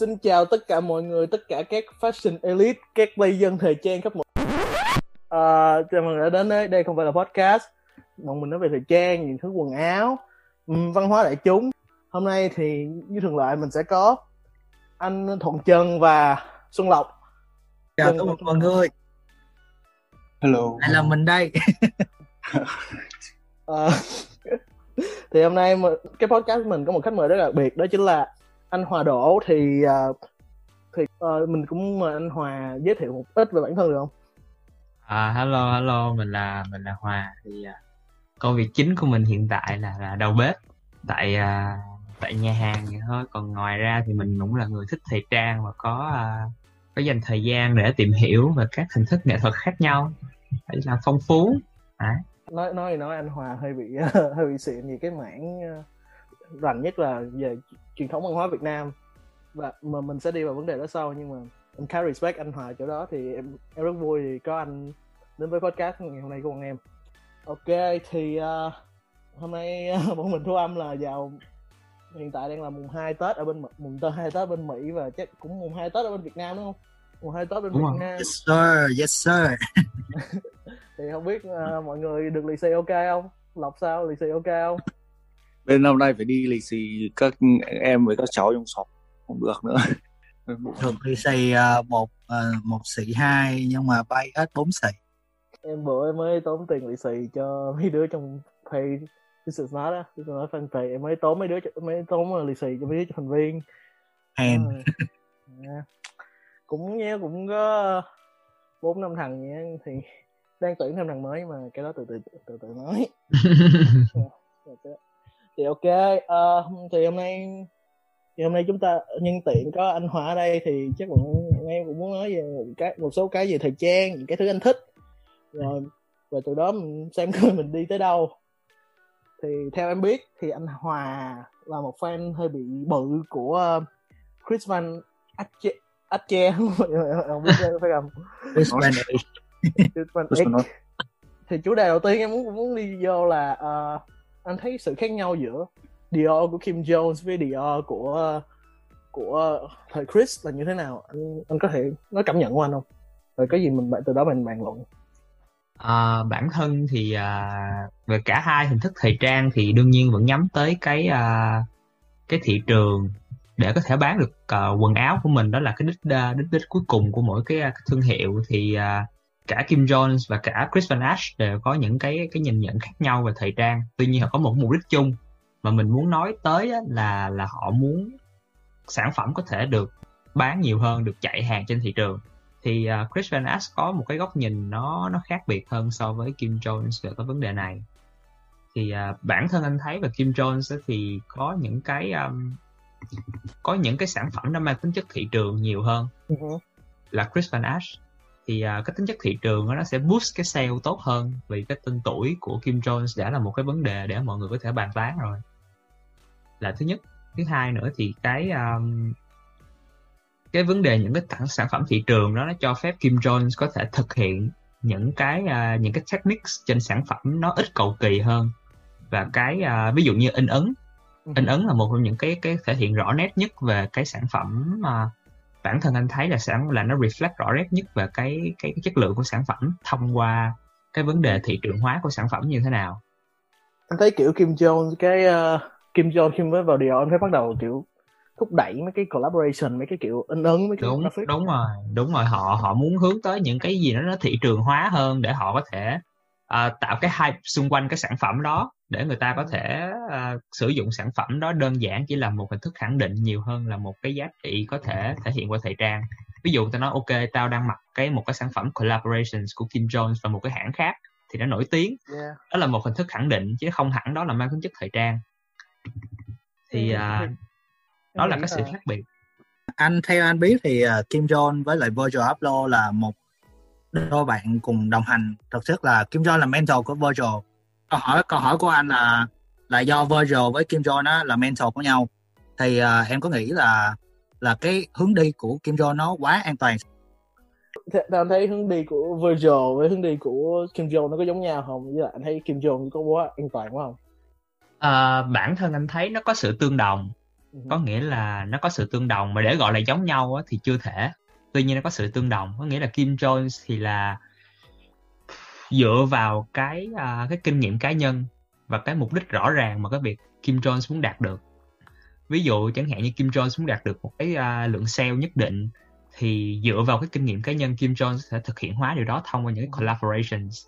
Xin chào tất cả mọi người, tất cả các fashion elite, các bay dân thời trang khắp mọi chào mừng đã đến đây. Đây không phải là podcast, bọn mình nói về thời trang, những thứ quần áo, văn hóa đại chúng. Hôm nay thì như thường lệ mình sẽ có anh Thuan Tran và Xuân Lộc. Chào tất cả mọi người. Hello. Đây là mình đây. Thì hôm nay cái podcast mình có một khách mời rất là đặc biệt, đó chính là anh Hoa Do. Thì mình cũng mời anh Hòa giới thiệu một ít về bản thân được không? Hello, mình là Hòa. Thì công việc chính của mình hiện tại là đầu bếp tại nhà hàng vậy thôi. Còn ngoài ra thì mình cũng là người thích thời trang và có dành thời gian để tìm hiểu về các hình thức nghệ thuật khác nhau, phải là phong phú. Nói anh Hòa hơi bị xịn vì cái mảng rành nhất là về truyền thống văn hóa Việt Nam, và mà mình sẽ đi vào vấn đề đó sau, nhưng mà em khá respect anh Hòa chỗ đó, thì em rất vui vì có anh đến với podcast ngày hôm nay của bọn em. Ok, thì hôm nay bọn mình thu âm là vào hiện tại đang là mùng 2 Tết ở bên Mỹ, và chắc cũng mùng 2 Tết ở bên Việt Nam đúng không? Mùng 2 Tết bên Việt Nam. Yes sir, yes sir. Thì không biết mọi người được lì xì ok không? Lộc sao, lì xì ok không? Bên năm nay phải đi lì xì các em với các cháu trong shop không được nữa. Thường lì xì một xì 2 nhưng mà bay hết 4 xì. Em bữa em mới tốn tiền lì xì cho mấy đứa trong page This is not fanpage. Em mới tốn lì xì cho mấy đứa thành viên. Cũng có 4-5 thằng nha, thì đang tuyển 5 thằng mới mà cái đó từ từ nói. Thì ok, thì hôm nay chúng ta nhân tiện có anh Hòa ở đây thì chắc bọn em cũng muốn nói về một số cái về thời trang, những cái thứ anh thích, rồi và từ đó mình xem coi mình đi tới đâu. Thì theo em biết thì anh Hòa là một fan hơi bị bự của Kris Van Assche, không biết phải không? Kris Van Assche. Thì chủ đề đầu tiên em muốn đi vô là anh thấy sự khác nhau giữa Dior của Kim Jones với Dior của thời Kris là như thế nào? Anh có thể nói cảm nhận của anh không? Rồi có gì mình từ đó mình bàn luận. Bản thân thì về cả hai hình thức thời trang thì đương nhiên vẫn nhắm tới cái thị trường để có thể bán được quần áo của mình, đó là cái đích cuối cùng của mỗi cái thương hiệu. Thì cả Kim Jones và cả Kris Van Assche đều có những cái nhìn nhận khác nhau về thời trang. Tuy nhiên họ có một mục đích chung mà mình muốn nói tới là họ muốn sản phẩm có thể được bán nhiều hơn, được chạy hàng trên thị trường. Thì Kris Van Assche có một cái góc nhìn nó khác biệt hơn so với Kim Jones về cái vấn đề này. Thì bản thân anh thấy về Kim Jones thì có những cái sản phẩm nó mang tính chất thị trường nhiều hơn là Kris Van Assche. Thì cái tính chất thị trường nó sẽ boost cái sale tốt hơn, vì cái tên tuổi của Kim Jones đã là một cái vấn đề để mọi người có thể bàn tán rồi, là thứ nhất. Thứ hai nữa thì cái vấn đề những cái sản phẩm thị trường đó, nó cho phép Kim Jones có thể thực hiện những cái techniques trên sản phẩm nó ít cầu kỳ hơn, và ví dụ như in ấn là một trong những cái thể hiện rõ nét nhất về cái sản phẩm. Mà bản thân anh thấy là nó reflect rõ nét nhất về cái chất lượng của sản phẩm thông qua cái vấn đề thị trường hóa của sản phẩm như thế nào. Anh thấy kiểu Kim Jones mới vào Dior, anh thấy bắt đầu kiểu thúc đẩy mấy cái collaboration, mấy cái kiểu in ấn, mấy cái graphic. Đúng rồi, họ muốn hướng tới những cái gì nó thị trường hóa hơn để họ có thể tạo cái hype xung quanh cái sản phẩm đó, để người ta có thể sử dụng sản phẩm đó đơn giản chỉ là một hình thức khẳng định nhiều hơn là một cái giá trị có thể thể hiện qua thời trang. Ví dụ tao nói ok, tao đang mặc một cái sản phẩm collaborations của Kim Jones và một cái hãng khác thì nó nổi tiếng. Yeah. Đó là một hình thức khẳng định chứ không hẳn đó là mang tính chất thời trang. Thì đó là cái sự khác biệt. Theo anh biết thì Kim Jones với lại Virgil Abloh là một đôi bạn cùng đồng hành. Thực chất là Kim Jones là mentor của Virgil. Câu hỏi của anh là do Virgil với Kim Jones á là mentor của nhau, thì em có nghĩ là cái hướng đi của Kim Jones nó quá an toàn? Anh thấy hướng đi của Virgil với hướng đi của Kim Jones nó có giống nhau không? Với lại anh thấy Kim Jones có quá an toàn quá không? Bản thân anh thấy nó có sự tương đồng. Có nghĩa là nó có sự tương đồng, mà để gọi là giống nhau thì chưa thể. Tuy nhiên nó có sự tương đồng, có nghĩa là Kim Jones thì là dựa vào cái kinh nghiệm cá nhân và cái mục đích rõ ràng mà cái việc Kim Jones muốn đạt được. Ví dụ chẳng hạn như Kim Jones muốn đạt được một cái lượng sale nhất định, thì dựa vào cái kinh nghiệm cá nhân, Kim Jones sẽ thực hiện hóa điều đó thông qua những collaborations.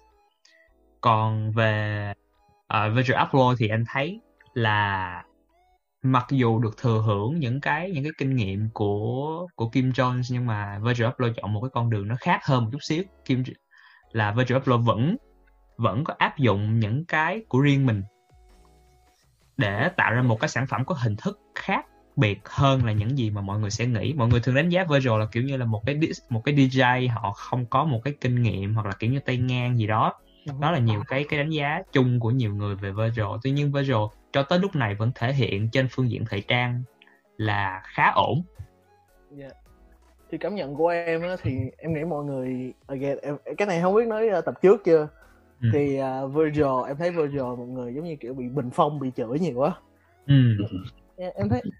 Còn về Virgil Abloh thì anh thấy là mặc dù được thừa hưởng những cái kinh nghiệm của Kim Jones, nhưng mà Virgil Abloh chọn một cái con đường nó khác hơn một chút xíu. Là Virgil Abloh vẫn có áp dụng những cái của riêng mình để tạo ra một cái sản phẩm có hình thức khác biệt hơn là những gì mà mọi người sẽ nghĩ. Mọi người thường đánh giá Virgil là kiểu như là một cái DJ, họ không có một cái kinh nghiệm, hoặc là kiểu như tay ngang gì đó. Đó là nhiều cái đánh giá chung của nhiều người về Virgil. Tuy nhiên Virgil cho tới lúc này vẫn thể hiện trên phương diện thời trang là khá ổn. Yeah. Thì cảm nhận của em á, thì em nghĩ mọi người cái này không biết nói tập trước chưa. Thì Virgil, em thấy Virgil một người giống như kiểu bị bình phong, bị chửi nhiều quá.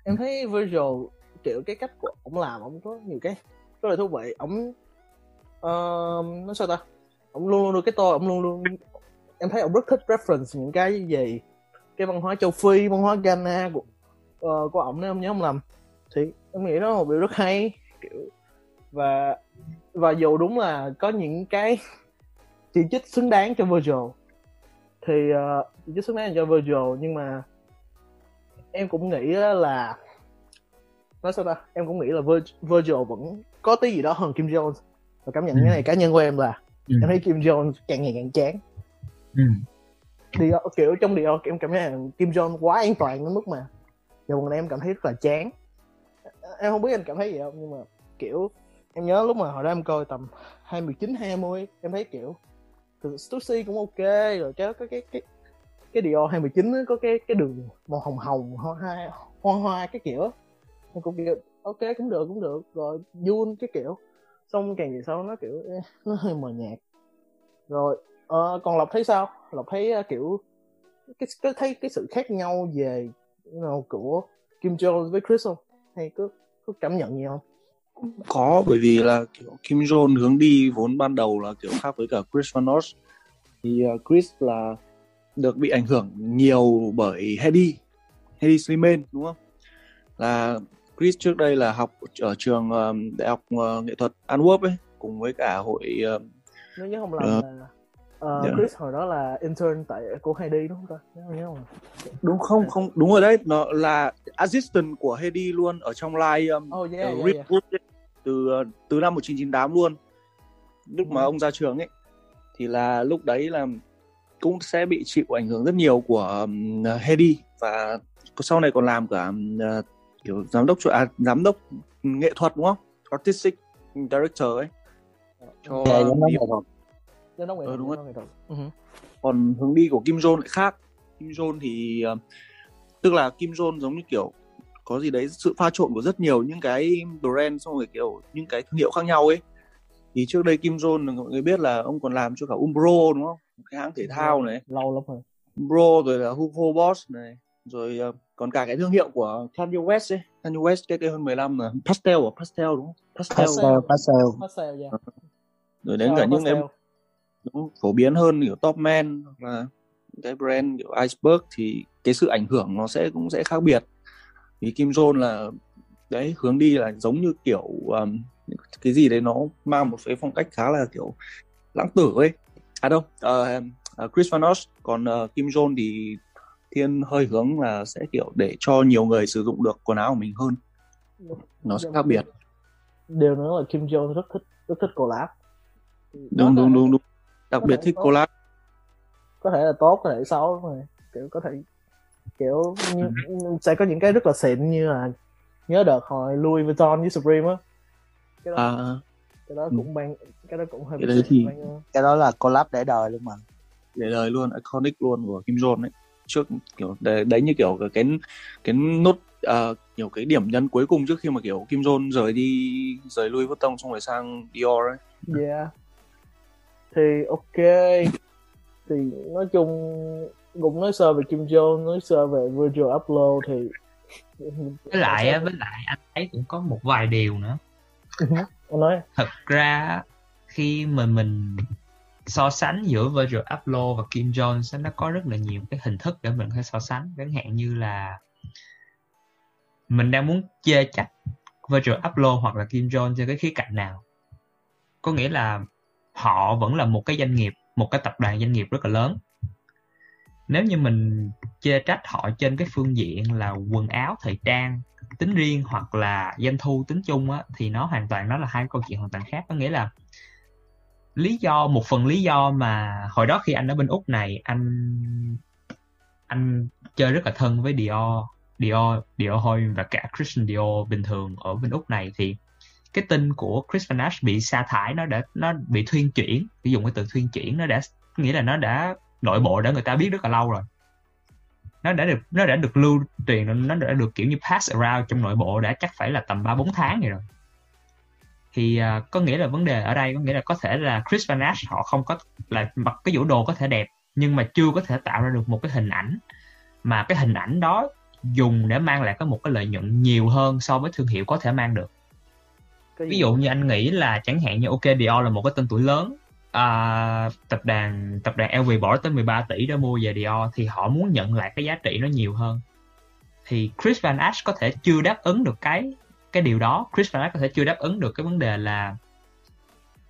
Em thấy Virgil kiểu cái cách của ổng làm, ổng có nhiều cái rất là thú vị. Ổng nói sao ta, ổng luôn luôn đưa cái tôi, ổng luôn luôn, em thấy ổng rất thích reference những cái gì, cái văn hóa châu Phi, văn hóa Ghana của ổng nếu em nhớ không lầm. Thì em nghĩ đó là một điều rất hay kiểu, và dù đúng là có những cái chỉ trích xứng đáng cho Virgil, thì chỉ trích xứng đáng cho Virgil, nhưng mà em cũng nghĩ là em cũng nghĩ là Virgil vẫn có tí gì đó hơn Kim Jones. Và cảm nhận cái này cá nhân của em là em thấy Kim Jones càng ngày càng chán. Dior, kiểu trong Dior em cảm thấy Kim Jones quá an toàn đến mức mà giờ gần đây em cảm thấy rất là chán. Em không biết anh cảm thấy gì không, nhưng mà kiểu em nhớ lúc mà hồi đó em coi tầm 29-20, em thấy kiểu Stussy cũng ok rồi, cái Dior 29 ấy, có cái đường màu hồng hoa cái kiểu, em cũng kiểu ok cũng được rồi Jun cái kiểu, xong càng về sau nó kiểu nó hơi mờ nhạt rồi. Còn Lộc thấy sao? Lộc thấy kiểu thấy cái sự khác nhau về của Kim Jones với Kris không? Hay có cảm nhận gì không? Có, bởi vì là kiểu Kim Jones hướng đi vốn ban đầu là kiểu khác với cả Kris Van Assche. Thì Kris là được bị ảnh hưởng nhiều bởi Hedi Slimane, đúng không? Là Kris trước đây là học ở trường Đại học Nghệ thuật Antwerp ấy, cùng với cả hội... Nếu như không làm là... Kris hồi đó là intern tại của Hedi đúng không ta? Đúng không? Đúng rồi đấy, nó là assistant của Hedi luôn ở trong live từ năm 1998 luôn. Lúc mà ông ra trường ấy thì là lúc đấy là cũng sẽ bị chịu ảnh hưởng rất nhiều của Hedi, và sau này còn làm cả kiểu giám đốc nghệ thuật đúng không? Artistic director ấy. Cho đúng rồi. Còn hướng đi của Kim Jones lại khác. Kim Jones thì tức là Kim Jones giống như kiểu có gì đấy sự pha trộn của rất nhiều những cái brand, xong rồi kiểu những cái thương hiệu khác nhau ấy. Thì trước đây Kim Jones mọi người biết là ông còn làm cho cả Umbro đúng không? Cái hãng thể thao này. Lâu lắm rồi. Umbro rồi là Hugo Boss này, rồi còn cả cái thương hiệu của Kanye West ấy. Kanye West cách hơn 15 là pastel đúng không? Pastel yeah. Rồi đến cả những em phổ biến hơn kiểu Top Man hoặc là cái brand kiểu Iceberg, thì cái sự ảnh hưởng nó cũng sẽ khác biệt. Vì Kim Jones là đấy, hướng đi là giống như kiểu cái gì đấy nó mang một cái phong cách khá là kiểu lãng tử ấy. Kris Van Assche. Còn Kim Jones thì thiên hơi hướng là sẽ kiểu để cho nhiều người sử dụng được quần áo của mình hơn. Nó sẽ khác biệt. Điều nữa là Kim Jones rất thích collab. Đúng. Đặc biệt thích collab, có thể là tốt, có thể là xấu, mà kiểu có thể kiểu như, sẽ có những cái rất là xịn, như là nhớ đợt hồi Louis Vuitton với Supreme á, cái đó cũng hơi cái đấy thì cái đó là collab để đời luôn iconic luôn của Kim Jones ấy. Trước kiểu đấy như kiểu cái nốt nhiều cái điểm nhấn cuối cùng trước khi mà kiểu Kim Jones rời Louis Vuitton xong rồi sang Dior ấy. Yeah. Thì ok, thì nói chung cũng nói sơ về Kim Jones, nói sơ về Virgil Abloh, thì Với lại anh thấy cũng có một vài điều nữa. Thật ra khi mà mình so sánh giữa Virgil Abloh và Kim Jones, nó có rất là nhiều cái hình thức để mình có thể so sánh. Chẳng hạn như là mình đang muốn chê trách Virgil Abloh hoặc là Kim Jones cho cái khía cạnh nào. Có nghĩa là họ vẫn là một cái doanh nghiệp, một cái tập đoàn doanh nghiệp rất là lớn. Nếu như mình chê trách họ trên cái phương diện là quần áo, thời trang tính riêng hoặc là doanh thu tính chung á, thì nó là hai câu chuyện hoàn toàn khác. Có nghĩa là một phần lý do mà hồi đó khi anh ở bên Úc này, anh chơi rất là thân với Dior thôi và cả Christian Dior bình thường ở bên Úc này, thì cái tin của Kris Van Assche bị sa thải, nó bị thuyên chuyển, sử dụng cái từ thuyên chuyển, nghĩa là nội bộ đã người ta biết rất là lâu rồi, nó đã được lưu truyền, nó đã được kiểu như pass around trong nội bộ đã chắc phải là tầm 3-4 tháng rồi. Thì có nghĩa là vấn đề ở đây, có nghĩa là có thể là Kris Van Assche họ không có là mặc cái vũ đồ có thể đẹp, nhưng mà chưa có thể tạo ra được một cái hình ảnh mà cái hình ảnh đó dùng để mang lại có một cái lợi nhuận nhiều hơn so với thương hiệu có thể mang được. Ví dụ như anh nghĩ là chẳng hạn như Dior là một cái tên tuổi lớn, tập đoàn LV bỏ tới 13 tỷ để mua về Dior, thì họ muốn nhận lại cái giá trị nó nhiều hơn. Thì Kris Van Assche có thể chưa đáp ứng được cái điều đó. Kris Van Assche có thể chưa đáp ứng được cái vấn đề là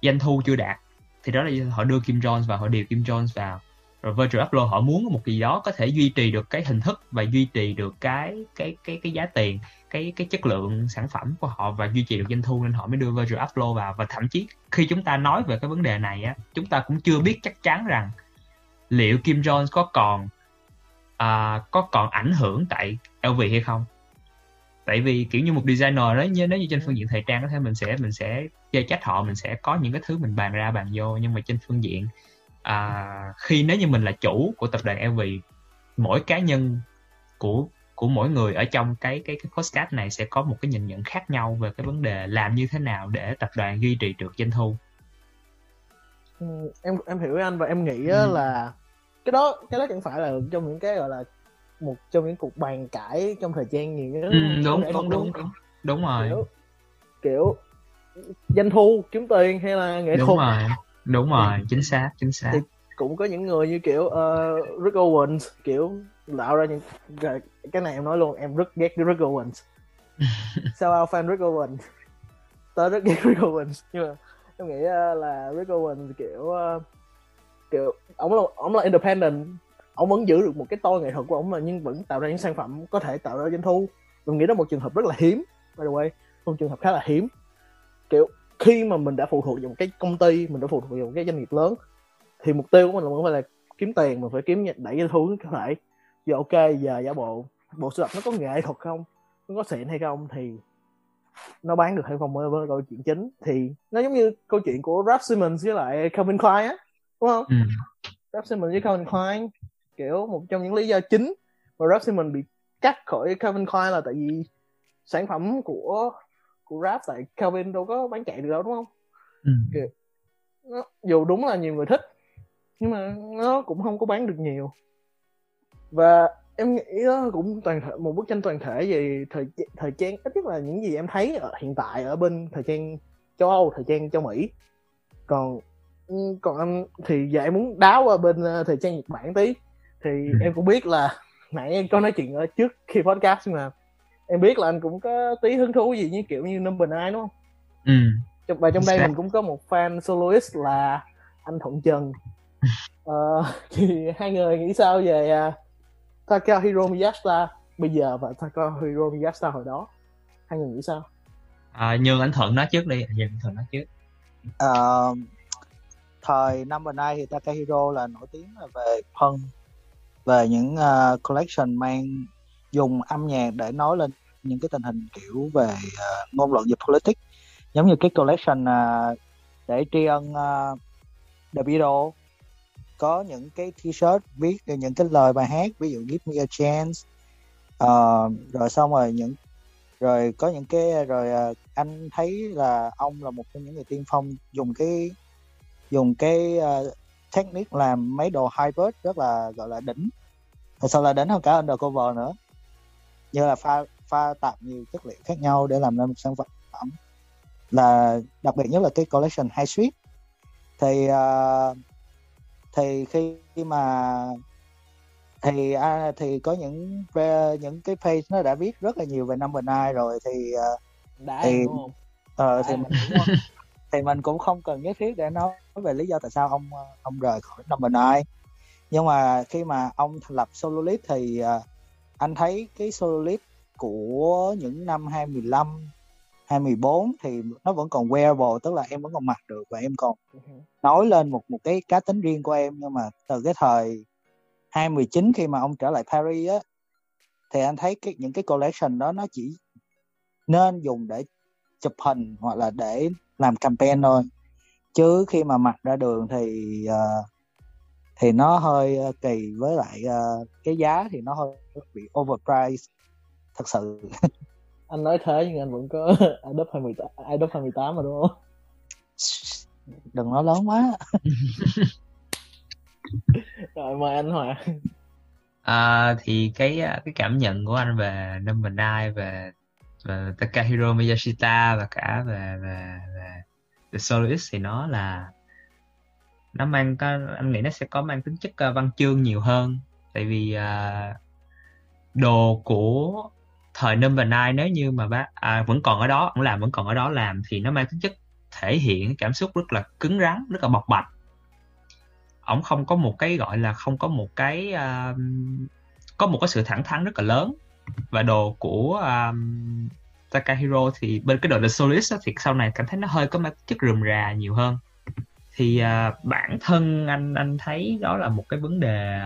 doanh thu chưa đạt, thì đó là họ đưa Kim Jones vào, họ điều Kim Jones vào. Rồi Virgil Abloh họ muốn một cái gì đó có thể duy trì được cái hình thức và duy trì được cái giá tiền, cái chất lượng sản phẩm của họ và duy trì được doanh thu, nên họ mới đưa Virgil Abloh vào. Và thậm chí khi chúng ta nói về cái vấn đề này á, chúng ta cũng chưa biết chắc chắn rằng liệu Kim Jones có còn ảnh hưởng tại LV hay không. Tại vì kiểu như một designer đó, nếu như trên phương diện thời trang có thể mình sẽ chê trách họ, mình sẽ có những cái thứ mình bàn vô, nhưng mà trên phương diện khi nếu như mình là chủ của tập đoàn LV, mỗi cá nhân của mỗi người ở trong cái podcast này sẽ có một cái nhìn nhận khác nhau về cái vấn đề làm như thế nào để tập đoàn duy trì được doanh thu. Em hiểu anh, và em nghĩ là cái đó chẳng phải là trong những cái gọi là một trong những cuộc bàn cãi trong thời gian nhiều nhất. Đúng rồi. Kiểu doanh thu kiếm tiền hay là nghệ thuật. Đúng rồi, chính xác. Thì cũng có những người như kiểu Rick Owens, kiểu tạo ra những cái này em nói luôn, em rất ghét Rick Owens. Sao ao fan Rick Owens? Tớ rất ghét Rick Owens, nhưng mà em nghĩ là Rick Owens kiểu ổng là independent, ổng vẫn giữ được một cái tôi nghệ thuật của ổng mà, nhưng vẫn tạo ra những sản phẩm có thể tạo ra doanh thu. Mình nghĩ đó một trường hợp rất là hiếm, by the way, một trường hợp khá là hiếm. Kiểu khi mà mình đã phụ thuộc vào một cái công ty, mình đã phụ thuộc vào một cái doanh nghiệp lớn, thì mục tiêu của mình là vẫn phải là kiếm tiền, mình phải kiếm đẩy doanh thu có thể. Giờ ok, giờ giả bộ sưu tập nó có nghệ thuật không, nó có xịn hay không, thì nó bán được hay không mới là câu chuyện chính. Thì nó giống như câu chuyện của Ralph Simons với lại Calvin Klein á, đúng không? Ralph Simons với Calvin Klein, kiểu một trong những lý do chính mà Ralph Simons bị cắt khỏi Calvin Klein là tại vì sản phẩm của rap tại Calvin đâu có bán chạy được đâu, đúng không? Kiểu, nó, dù đúng là nhiều người thích nhưng mà nó cũng không có bán được nhiều. Và em nghĩ đó cũng toàn thể, một bức tranh toàn thể về thời trang, ít nhất là những gì em thấy hiện tại ở bên thời trang châu Âu, thời trang châu Mỹ. Còn em thì giờ em muốn đáo ở bên thời trang Nhật Bản tí, thì em cũng biết là nãy em có nói chuyện ở trước khi podcast mà em biết là anh cũng có tí hứng thú gì như kiểu như Number (N)ine, đúng không? Và trong đây mình cũng có một fan soloist là anh Thuận Trần. Thì hai người nghĩ sao về Takahiro Miyashita bây giờ và Takahiro Miyashita hồi đó? Hai người nghĩ sao? Như anh Thuận nói trước đi. Thời Number (N)ine thì Takahiro là nổi tiếng là về punk, về những collection mang dùng âm nhạc để nói lên những cái tình hình kiểu về ngôn luận về politics, giống như cái collection để tri ân The Beatles, có những cái t-shirt viết những cái lời bài hát, ví dụ Give Me a Chance, rồi xong rồi anh thấy là ông là một trong những người tiên phong dùng cái technique làm mấy đồ hybrid rất là gọi là đỉnh, thật sự là đỉnh hơn cả Undercover nữa. như là pha tạp nhiều chất liệu khác nhau để làm ra một sản phẩm. Là đặc biệt nhất là cái collection High Street thì khi mà thì có những cái page nó đã viết rất là nhiều về Number (N)ine rồi thì mình cũng không cần nhất thiết để nói về lý do tại sao ông rời khỏi Number (N)ine. Nhưng mà khi mà ông thành lập Soloist thì anh thấy cái Soloist của những năm 2015, 2014 thì nó vẫn còn wearable, tức là em vẫn còn mặc được và em còn nói lên một cái cá tính riêng của em. Nhưng mà từ cái thời 2019 khi mà ông trở lại Paris á, thì anh thấy những cái collection đó nó chỉ nên dùng để chụp hình hoặc là để làm campaign thôi, chứ khi mà mặc ra đường thì nó hơi kỳ, với lại cái giá thì nó hơi bị overpriced thật sự. Anh nói thế nhưng anh vẫn có Adobe 28 mà đúng không? Đừng nói lớn quá. Rồi mời anh Hòa. Thì cái cảm nhận của anh về Number (N)ine, về Takahiro Miyashita và cả về The Soloist thì nó là nó mang, anh nghĩ nó sẽ có mang tính chất văn chương nhiều hơn, tại vì đồ của thời Number (N)ine nếu như mà bác vẫn còn ở đó, vẫn còn ở đó làm thì nó mang tính chất thể hiện cảm xúc rất là cứng rắn, rất là bộc bạch. Ổng không có một cái gọi là có một cái sự thẳng thắn rất là lớn. Và đồ của Takahiro thì bên cái đồ The Soloist thì sau này cảm thấy nó hơi có mang tính chất rườm rà nhiều hơn. Thì bản thân anh thấy đó là một cái vấn đề,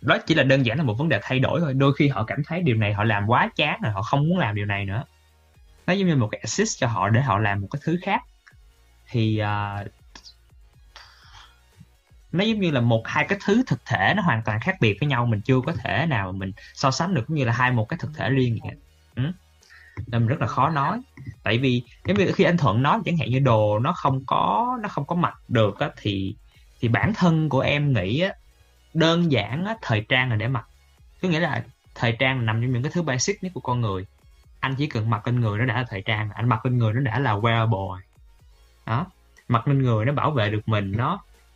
đó chỉ là đơn giản là một vấn đề thay đổi thôi. Đôi khi họ cảm thấy điều này họ làm quá chán rồi, họ không muốn làm điều này nữa. Nó giống như một cái assist cho họ để họ làm một cái thứ khác. Thì nó giống như là một hai cái thứ thực thể nó hoàn toàn khác biệt với nhau, mình chưa có thể nào mình so sánh được, cũng như là một cái thực thể riêng vậy. Nên rất là khó nói, tại vì giống như khi anh Thuận nói chẳng hạn như đồ nó không có mặc được á, thì bản thân của em nghĩ á, đơn giản á, thời trang là để mặc, có nghĩa là thời trang nằm trong những cái thứ basic nhất của con người. Anh chỉ cần mặc lên người nó đã là thời trang, anh mặc lên người nó đã là wearable đó, mặc lên người nó bảo vệ được mình,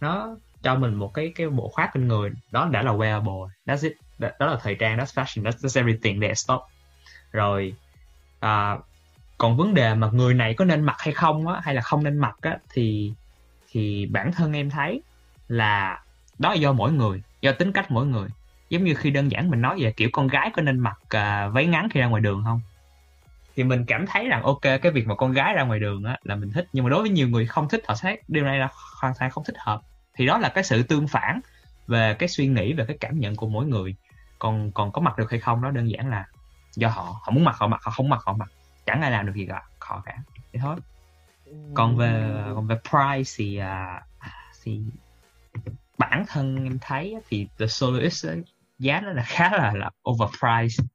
nó cho mình một cái bộ khoác lên người, đó đã là wearable, that's it, đó là thời trang, that's fashion, that's everything, that's stop rồi. Còn vấn đề mà người này có nên mặc hay không á, hay là không nên mặc á, thì bản thân em thấy là đó là do mỗi người, do tính cách mỗi người. Giống như khi đơn giản mình nói về kiểu con gái có nên mặc váy ngắn khi ra ngoài đường không, thì mình cảm thấy rằng ok, cái việc mà con gái ra ngoài đường á là mình thích, nhưng mà đối với nhiều người không thích, họ thấy điều này là hoàn toàn không thích hợp. Thì đó là cái sự tương phản về cái suy nghĩ, về cái cảm nhận của mỗi người. Còn có mặc được hay không đó đơn giản là do họ muốn mặc họ mặc, họ không mặc họ mặc, chẳng ai làm được gì cả họ cả, thế thôi. Còn về price thì bản thân em thấy thì The Soloist giá nó là khá là overpriced,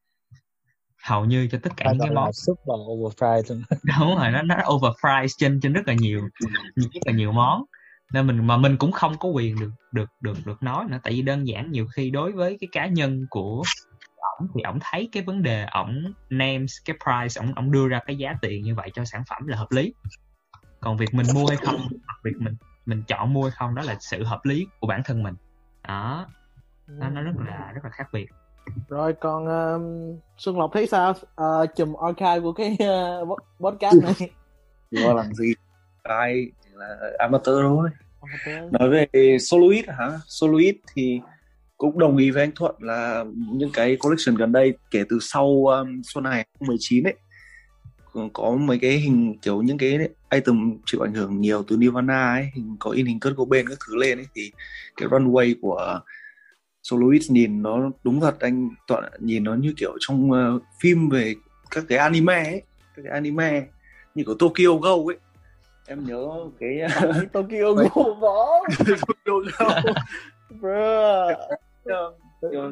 hầu như cho tất cả những cái món super overpriced. Đúng rồi, nó overpriced trên rất là nhiều món, nên mình cũng không có quyền được nói nữa, tại vì đơn giản nhiều khi đối với cái cá nhân của ổng thì ổng thấy cái vấn đề, ổng names cái price, ổng đưa ra cái giá tiền như vậy cho sản phẩm là hợp lý. Còn việc mình mua hay không, việc mình chọn mua hay không, đó là sự hợp lý của bản thân mình đó, nó rất là khác biệt. Rồi còn Xuân Lộc thấy sao chùm archive của cái podcast này? Vô làm gì ai là amateur thôi. Nói về Soloist hả? Soloist thì cũng đồng ý với anh Thuận là những cái collection gần đây, kể từ sau xuân này 2019 ấy, có mấy cái hình kiểu những cái item chịu ảnh hưởng nhiều từ Nirvana ấy, hình có in hình Kurt Cobain các thứ lên ấy, thì cái runway của Soloist nhìn nó đúng thật anh Thuận, nhìn nó như kiểu trong phim về các cái anime ấy, như của Tokyo Ghoul ấy. Em nhớ cái Tokyo Ghoul đó. Tokyo Ghoul.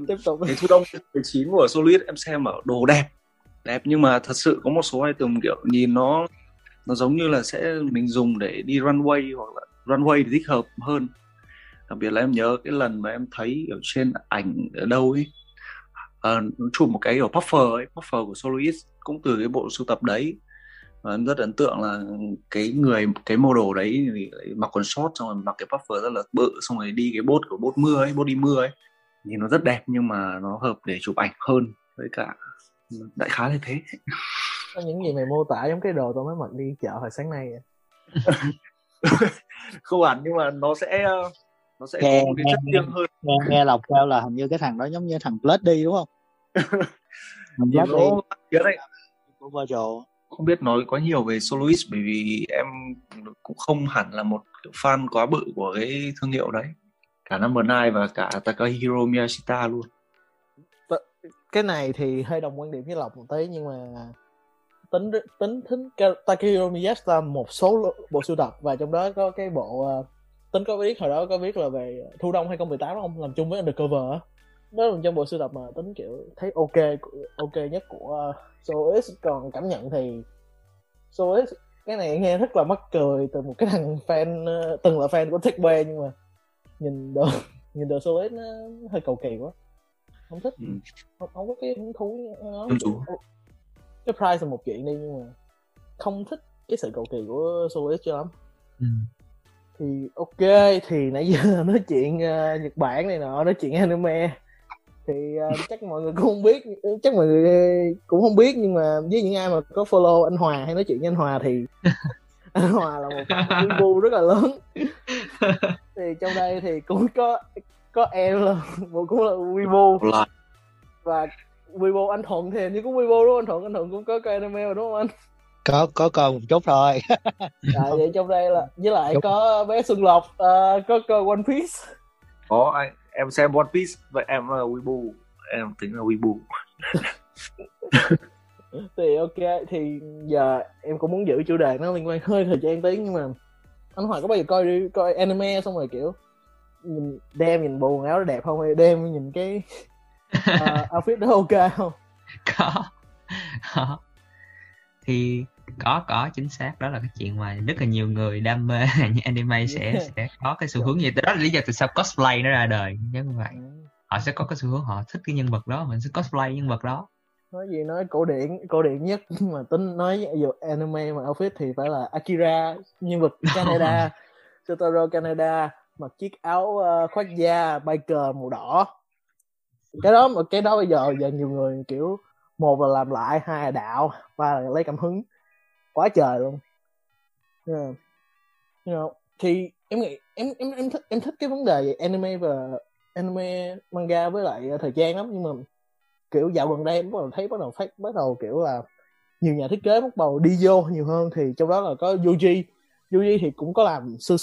Tiếp tục. Cái thu đông 19 của Soloist em xem ở đồ đẹp, nhưng mà thật sự có một số item kiểu nhìn nó giống như là sẽ mình dùng để đi runway, hoặc là runway thì thích hợp hơn. Đặc biệt là em nhớ cái lần mà em thấy ở trên ảnh ở đâu ấy, chụp một cái kiểu puffer ấy, puffer của Soloist cũng từ cái bộ sưu tập đấy. Và em rất ấn tượng là cái người, cái model đấy mặc quần short xong rồi mặc cái puffer rất là bự, xong rồi đi cái bốt của bốt mưa ấy, bốt đi mưa ấy, nhìn nó rất đẹp nhưng mà nó hợp để chụp ảnh hơn, với cả đại khái là thế. Có những gì mày mô tả giống cái đồ tao mới mặc đi chợ hồi sáng nay vậy? Không hẳn, nhưng mà nó sẽ nghe, có cái chất riêng hơn. Nghe Lộc kêu là hình như cái thằng đó giống như thằng Bloody đúng không? Bloody của Virgil. Không biết nói quá nhiều về Soloist bởi vì em cũng không hẳn là một fan quá bự của cái thương hiệu đấy, cả Number (N)ine và cả Takahiro Miyashita luôn. Cái này thì hơi đồng quan điểm với Lộc một tí, nhưng mà tính Takahiro Miyashita một số bộ sưu tập, và trong đó có cái bộ tính có biết hồi đó có biết là về thu đông 2018 đúng không, làm chung với Undercover, đó là trong bộ sưu tập mà tính kiểu thấy ok nhất của Soloist. Còn cảm nhận thì Soloist cái này nghe rất là mắc cười từ một cái thằng fan từng là fan của Tech Bay, nhưng mà nhìn đồ Soloist nó hơi cầu kỳ quá, không thích. Không có cái hứng thú nó. Cái price là một chuyện đi, nhưng mà không thích cái sự cầu kỳ của Soloist cho lắm. Thì ok, thì nãy giờ nói chuyện Nhật Bản này nọ, nói chuyện anime thì chắc mọi người cũng không biết, nhưng mà với những ai mà có follow anh Hòa hay nói chuyện với anh Hòa thì anh Hòa là một fan Umbro rất là lớn. Thì trong đây thì cũng có em là một, cũng là Umbro, và Umbro anh Thuận thì như cũng Umbro đúng không? Anh Thuận cũng có coi anime rồi đúng không anh? Có còn một chút thôi. Rồi vậy trong đây là với lại đúng. Có bé Xuân Lộc có coi One Piece. Có, em xem One Piece, vậy em là Weibo, em tính là Weibo. Thì ok, thì giờ em cũng muốn giữ chủ đề nó liên quan hơi thời gian tiếng, nhưng mà anh Hoài có bao giờ coi anime xong rồi kiểu đem nhìn bộ quần áo nó đẹp không, hay đem nhìn cái outfit đó ok không? Có. Thì có chính xác, đó là cái chuyện mà rất là nhiều người đam mê như anime sẽ có cái xu hướng như vậy. Đó là lý do tại sao cosplay nó ra đời như vậy, họ sẽ có cái xu hướng họ thích cái nhân vật đó, mình sẽ cosplay nhân vật đó. Nói gì nói cổ điển nhất mà tính nói dù anime mà outfit thì phải là Akira, nhân vật Canada, Totoro Canada, mặc chiếc áo khoác da biker màu đỏ. Cái đó bây giờ nhiều người kiểu một là làm lại, hai là đạo, ba là lấy cảm hứng quá trời luôn. You know. Thì em nghĩ em thích cái vấn đề về anime manga với lại thời gian lắm, nhưng mà kiểu dạo gần đây em bắt đầu kiểu là nhiều nhà thiết kế bắt đầu đi vô nhiều hơn, thì trong đó là có Yohji thì cũng có làm xưa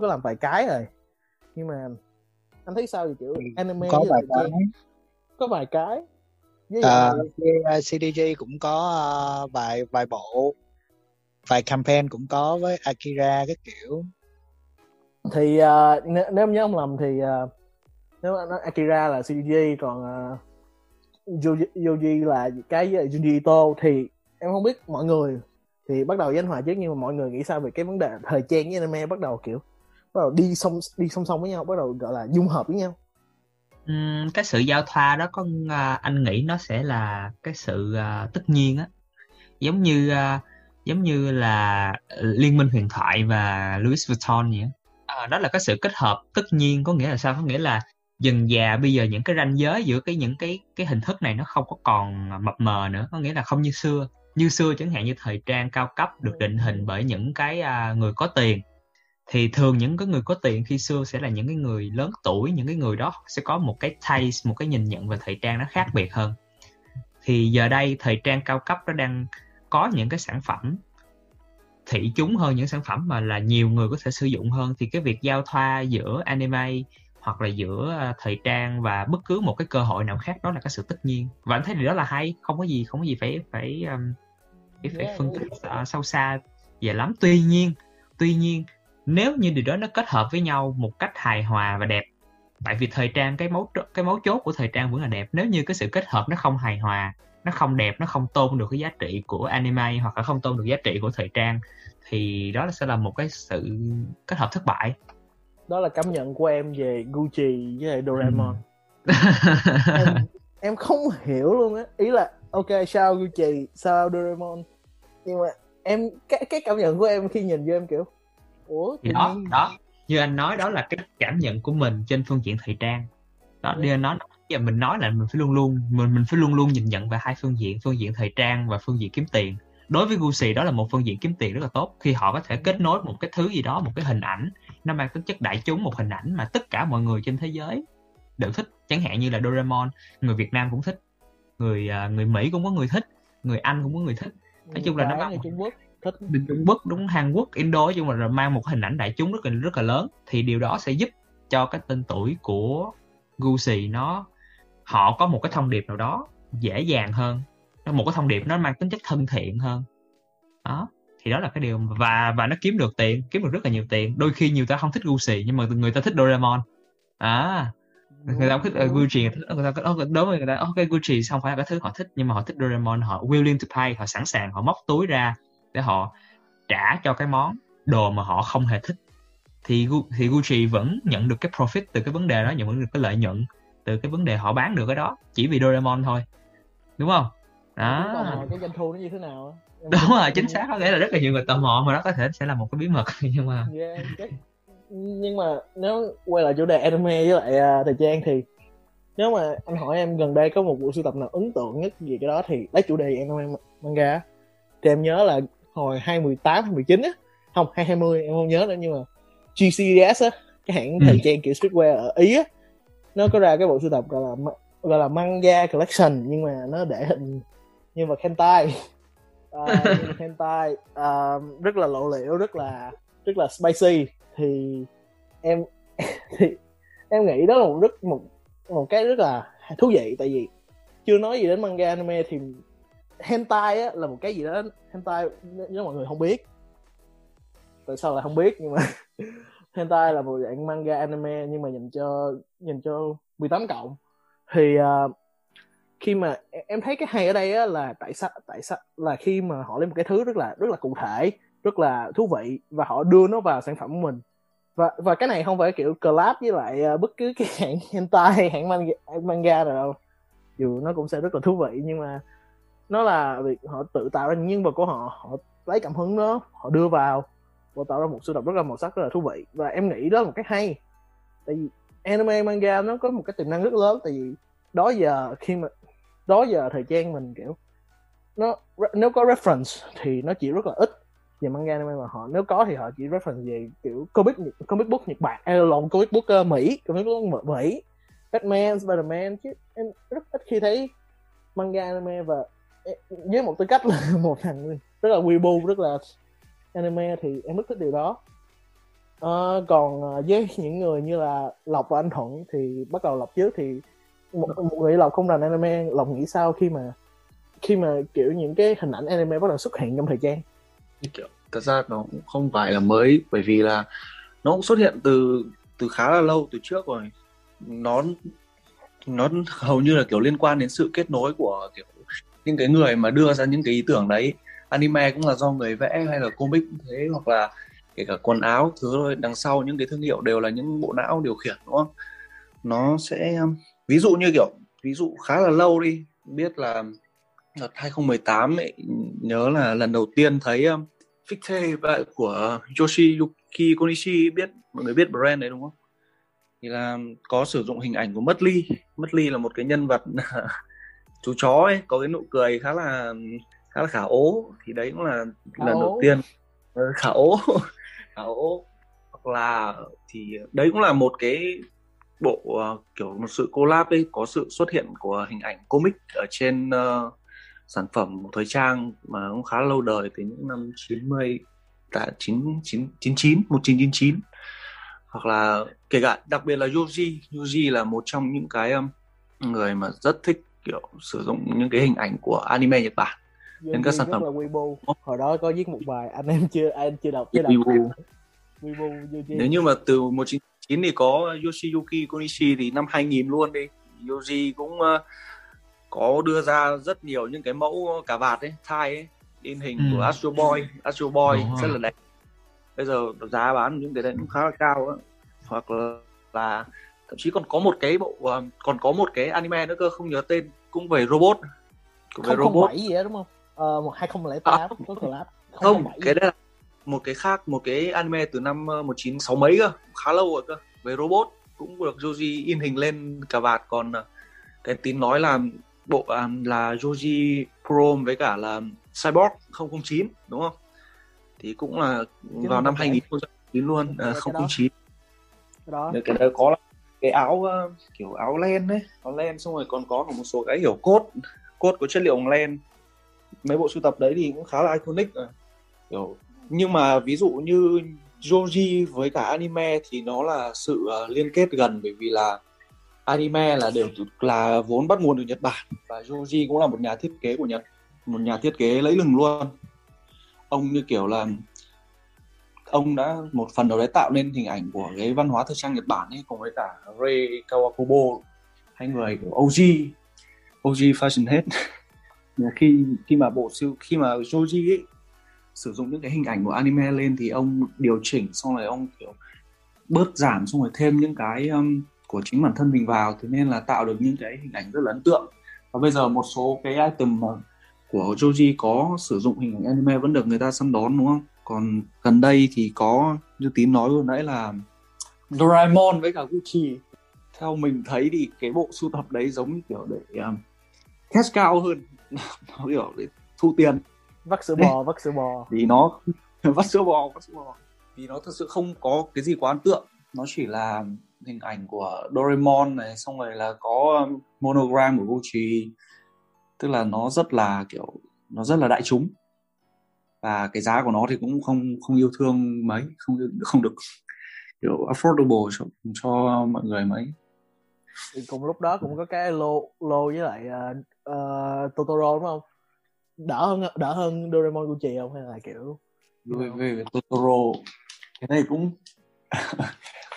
có làm vài cái rồi, nhưng mà anh thấy sao về kiểu anime có vài cái. CDG cũng có vài bộ, vài campaign cũng có với Akira cái kiểu. Thì nếu em nhớ không lầm thì nếu mà nói Akira là CDG, còn Yohji là cái Junji Ito. Thì em không biết mọi người thì bắt đầu với anh Hòa trước, nhưng mà mọi người nghĩ sao về cái vấn đề thời trang với anime bắt đầu đi song song với nhau, bắt đầu gọi là dung hợp với nhau? Cái sự giao thoa đó có anh nghĩ nó sẽ là cái sự tất nhiên á, giống như là Liên minh huyền thoại và Louis Vuitton vậy á. Đó là cái sự kết hợp tất nhiên, có nghĩa là sao? Có nghĩa là dần dà bây giờ những cái ranh giới giữa những cái hình thức này nó không có còn mập mờ nữa, có nghĩa là không như xưa chẳng hạn như thời trang cao cấp được định hình bởi những cái người có tiền. Thì thường những cái người có tiền khi xưa sẽ là những cái người lớn tuổi, những cái người đó sẽ có một cái taste, một cái nhìn nhận về thời trang nó khác biệt hơn. Thì giờ đây thời trang cao cấp nó đang có những cái sản phẩm thị chúng hơn, những sản phẩm mà là nhiều người có thể sử dụng hơn. Thì cái việc giao thoa giữa anime hoặc là giữa thời trang và bất cứ một cái cơ hội nào khác, đó là cái sự tất nhiên. Và anh thấy điều đó là hay, không có gì phải phân tích sâu xa về lắm. Tuy nhiên nếu như điều đó nó kết hợp với nhau một cách hài hòa và đẹp, tại vì thời trang, cái mấu chốt của thời trang vẫn là đẹp. Nếu như cái sự kết hợp nó không hài hòa, nó không đẹp, nó không tôn được cái giá trị của anime hoặc là không tôn được giá trị của thời trang, thì đó sẽ là một cái sự kết hợp thất bại. Đó là cảm nhận của em về Gucci với Doraemon. em, em không hiểu luôn á, ý là ok sao Gucci, sao Doraemon, nhưng mà em cái cảm nhận của em khi nhìn vô em kiểu ủa đó nhiên... đó như anh nói đó là cái cảm nhận của mình trên phương diện thời trang đó. Như anh nói giờ mình nói là mình phải luôn luôn nhìn nhận về hai phương diện thời trang và phương diện kiếm tiền. Đối với Gucci đó là một phương diện kiếm tiền rất là tốt, khi họ có thể kết nối một cái thứ gì đó, một cái hình ảnh nó mang tính chất đại chúng, một hình ảnh mà tất cả mọi người trên thế giới đều thích, chẳng hạn như là Doraemon, người Việt Nam cũng thích, người Mỹ cũng có người thích, người Anh cũng có người thích, nói chung là nó mang Trung Quốc đúng, Hàn Quốc, Indo, nói chung là mang một hình ảnh đại chúng rất là lớn, thì điều đó sẽ giúp cho cái tên tuổi của Gucci họ có một cái thông điệp nào đó dễ dàng hơn, một cái thông điệp nó mang tính chất thân thiện hơn đó. Thì đó là cái điều và nó kiếm được rất là nhiều tiền. Đôi khi nhiều ta không thích Gucci nhưng mà người ta thích Doraemon à, người ta không thích Gucci, người ta ok Gucci không phải là cái thứ họ thích, nhưng mà họ thích Doraemon, họ willing to pay, họ sẵn sàng, họ móc túi ra để họ trả cho cái món đồ mà họ không hề thích, thì Gucci vẫn nhận được cái profit từ cái vấn đề đó, nhận được cái lợi nhuận từ cái vấn đề họ bán được cái đó chỉ vì Doraemon thôi, đúng không? Đó. Tò mò cái doanh thu nó như thế nào em đúng rồi, chính xác, có nghĩa là rất là nhiều người tò mò mà đó có thể sẽ là một cái bí mật. Nhưng mà nhưng mà nếu quay lại chủ đề anime với lại thời trang thì nếu mà anh hỏi em gần đây có một bộ sưu tập nào ấn tượng nhất về cái đó thì lấy chủ đề anime manga thì em nhớ là hồi 2018 2019 á, không 2020 em không nhớ nữa, nhưng mà GCDS á, cái hãng thời trang kiểu streetwear ở Ý á, nó có ra cái bộ sưu tập gọi là manga collection, nhưng mà nó để hình nhưng mà hentai rất là lộ liễu, rất là spicy, thì em nghĩ đó là một cái rất là thú vị, tại vì chưa nói gì đến manga anime thì hentai á, là một cái gì đó, hentai nếu mọi người không biết tại sao lại không biết, nhưng mà hentai là một dạng manga anime nhưng mà dành cho 18+, thì khi mà em thấy cái hay ở đây á, là tại sao là khi mà họ lên một cái thứ rất là cụ thể, rất là thú vị và họ đưa nó vào sản phẩm của mình, và cái này không phải kiểu collab với lại bất cứ cái hãng hentai hay hãng manga nào đâu, dù nó cũng sẽ rất là thú vị, nhưng mà nó là việc họ tự tạo ra những nhân vật của họ lấy cảm hứng đó, họ đưa vào và tạo ra một sưu tập rất là màu sắc, rất là thú vị, và em nghĩ đó là một cái hay, tại vì anime manga nó có một cái tiềm năng rất lớn, tại vì đó giờ thời trang mình kiểu nó nếu có reference thì nó chỉ rất là ít về manga anime, mà họ nếu có thì họ chỉ reference về kiểu comic book Nhật Bản, comic book Mỹ, Batman, Spiderman, chứ em rất ít khi thấy manga anime, và với một tư cách là một thằng rất là weeaboo, rất là anime thì em rất thích điều đó. Còn với những người như là Lộc và anh Thuận thì bắt đầu Lộc trước, thì một người Lộc không rành anime, Lộc nghĩ sao khi mà kiểu những cái hình ảnh anime bắt đầu xuất hiện trong thời trang? Thật ra nó cũng không phải là mới, bởi vì là nó cũng xuất hiện từ khá là lâu, từ trước rồi. Nó hầu như là kiểu liên quan đến sự kết nối của kiểu những cái người mà đưa ra những cái ý tưởng đấy. Anime cũng là do người vẽ hay là comic thế, hoặc là kể cả quần áo thứ đằng sau những cái thương hiệu đều là những bộ não điều khiển, đúng không? Nó sẽ ví dụ khá là lâu đi, biết là đợt 2018 ấy, nhớ là lần đầu tiên thấy Ficte của Yoshiyuki Konishi, biết mọi người biết brand đấy đúng không? Thì là có sử dụng hình ảnh của Mất Ly là một cái nhân vật chú chó ấy, có cái nụ cười khá là khả ố, thì đấy cũng là lần đầu tiên khảo, hoặc là thì đấy cũng là một cái bộ kiểu một sự collab ấy, có sự xuất hiện của hình ảnh comic ở trên sản phẩm thời trang mà cũng khá lâu đời từ những năm 1999, hoặc là kể cả đặc biệt là Yohji là một trong những cái người mà rất thích kiểu sử dụng những cái hình ảnh của anime Nhật Bản. Nên các sản phẩm là Weibo. Hồi đó có viết một bài, anh chưa đọc cái Weibo. Nếu như mà từ 1999 thì có Yoshiyuki Konishi, thì năm 2000 luôn đi, Yohji cũng có đưa ra rất nhiều những cái mẫu cà vạt ấy, tie ấy, in hình của Astro Boy rất là đẹp. Bây giờ giá bán những cái đấy cũng khá là cao á. Hoặc là Thậm chí còn có một cái bộ còn có một cái anime nữa cơ, không nhớ tên, cũng về robot. Cũng về robot gì đó đúng không? 2008 có collab. Không, cái đấy là một cái khác, một cái anime từ năm 1960 mấy cơ, khá lâu rồi cơ, về robot cũng được Yohji in hình lên cà vạt. Còn cái tín nói là bộ là Yohji Prom với cả là Cyborg 009 đúng không? Thì cũng là chứ vào năm 2009 luôn, 009. Cái đó có cái áo kiểu áo len ấy, áo len xong rồi còn có một số cái kiểu cốt có chất liệu bằng len. Mấy bộ sưu tập đấy thì cũng khá là iconic kiểu. Nhưng mà ví dụ như Yohji với cả anime thì nó là sự liên kết gần, bởi vì là anime là đều là vốn bắt nguồn từ Nhật Bản, và Yohji cũng là một nhà thiết kế của Nhật, một nhà thiết kế lẫy lừng luôn. Ông như kiểu là ông đã một phần nào đấy tạo nên hình ảnh của cái văn hóa thời trang Nhật Bản ấy, cùng với cả Rei Kawakubo, hai người của OG Fashion Head. khi mà Yohji ấy sử dụng những cái hình ảnh của anime lên thì ông điều chỉnh, xong rồi ông kiểu bớt giảm, xong rồi thêm những cái của chính bản thân mình vào, thế nên là tạo được những cái hình ảnh rất là ấn tượng. Và bây giờ một số cái item của Yohji có sử dụng hình ảnh anime vẫn được người ta săn đón đúng không? Còn gần đây thì có như Tín nói vừa nãy là Doraemon với cả Gucci. Theo mình thấy thì cái bộ sưu tập đấy giống như kiểu để cash cow hơn, nó kiểu để thu tiền, vắt sữa bò thì nó vắt sữa bò thì nó thật sự không có cái gì quá ấn tượng. Nó chỉ là hình ảnh của Doraemon này, xong rồi là có monogram của Gucci, tức là nó rất là kiểu nó rất là đại chúng, và cái giá của nó thì cũng không yêu thương mấy, không được kiểu affordable cho mọi người mấy. Thì cùng lúc đó cũng có cái lô với lại Totoro đúng không? Đỡ hơn Doraemon Gucci không, hay là kiểu về Totoro cái này cũng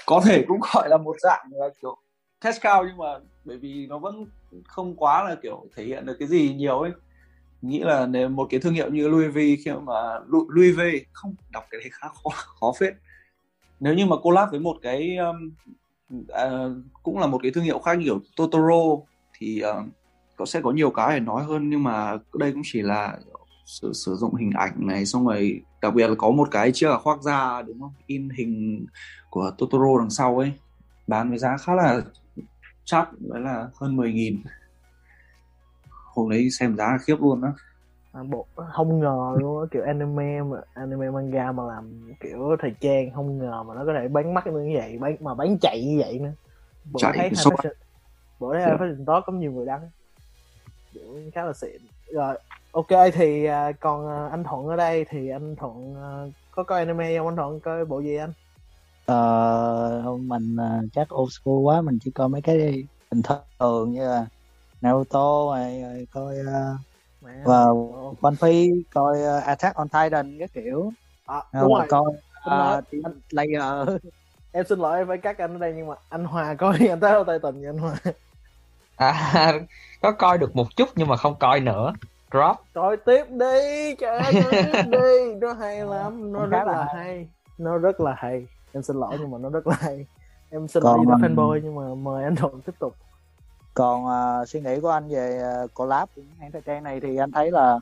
có thể cũng gọi là một dạng là kiểu cash cow, nhưng mà bởi vì nó vẫn không quá là kiểu thể hiện được cái gì nhiều ấy. Nghĩ là một cái thương hiệu như Louis V, khi mà Louis V không đọc cái đấy khá khó phết. Nếu như mà collab với một cái cũng là một cái thương hiệu khác như kiểu Totoro thì có sẽ có nhiều cái để nói hơn, nhưng mà đây cũng chỉ là sự sử dụng hình ảnh này, xong rồi đặc biệt là có một cái chiếc khoác da đúng không, in hình của Totoro đằng sau ấy, bán với giá khá là chát, đấy là hơn 10.000. Hôm đấy xem giá khiếp luôn đó. Bộ không ngờ luôn á, kiểu anime manga mà làm kiểu thời trang, không ngờ mà nó có thể bán mắc như vậy, bán chạy như vậy nữa. Bộ đấy hay Fashion Talk có nhiều người đăng, kiểu khá là xịn. Rồi, ok, thì còn anh Thuận ở đây thì anh Thuận có coi anime không? Anh Thuận coi bộ gì anh? Mình chắc old school quá, mình chỉ coi mấy cái bình thường như là Naruto, rồi coi One Piece, coi Attack on Titan cái kiểu. Đúng rồi. Coi Layer. Em xin lỗi em phải cắt anh ở đây, nhưng mà anh Hòa coi Attack on Titan nha anh Hòa. Có coi được một chút nhưng mà không coi nữa. Drop. Coi tiếp đi, trời ơi, nó hay lắm, nó rất là hay. Nó rất là hay. Em xin lỗi nhưng mà nó rất là hay. Em xin lỗi với fanboy nhưng mà mời anh Thuận tiếp tục. Còn suy nghĩ của anh về collab của hãng thời trang này thì anh thấy là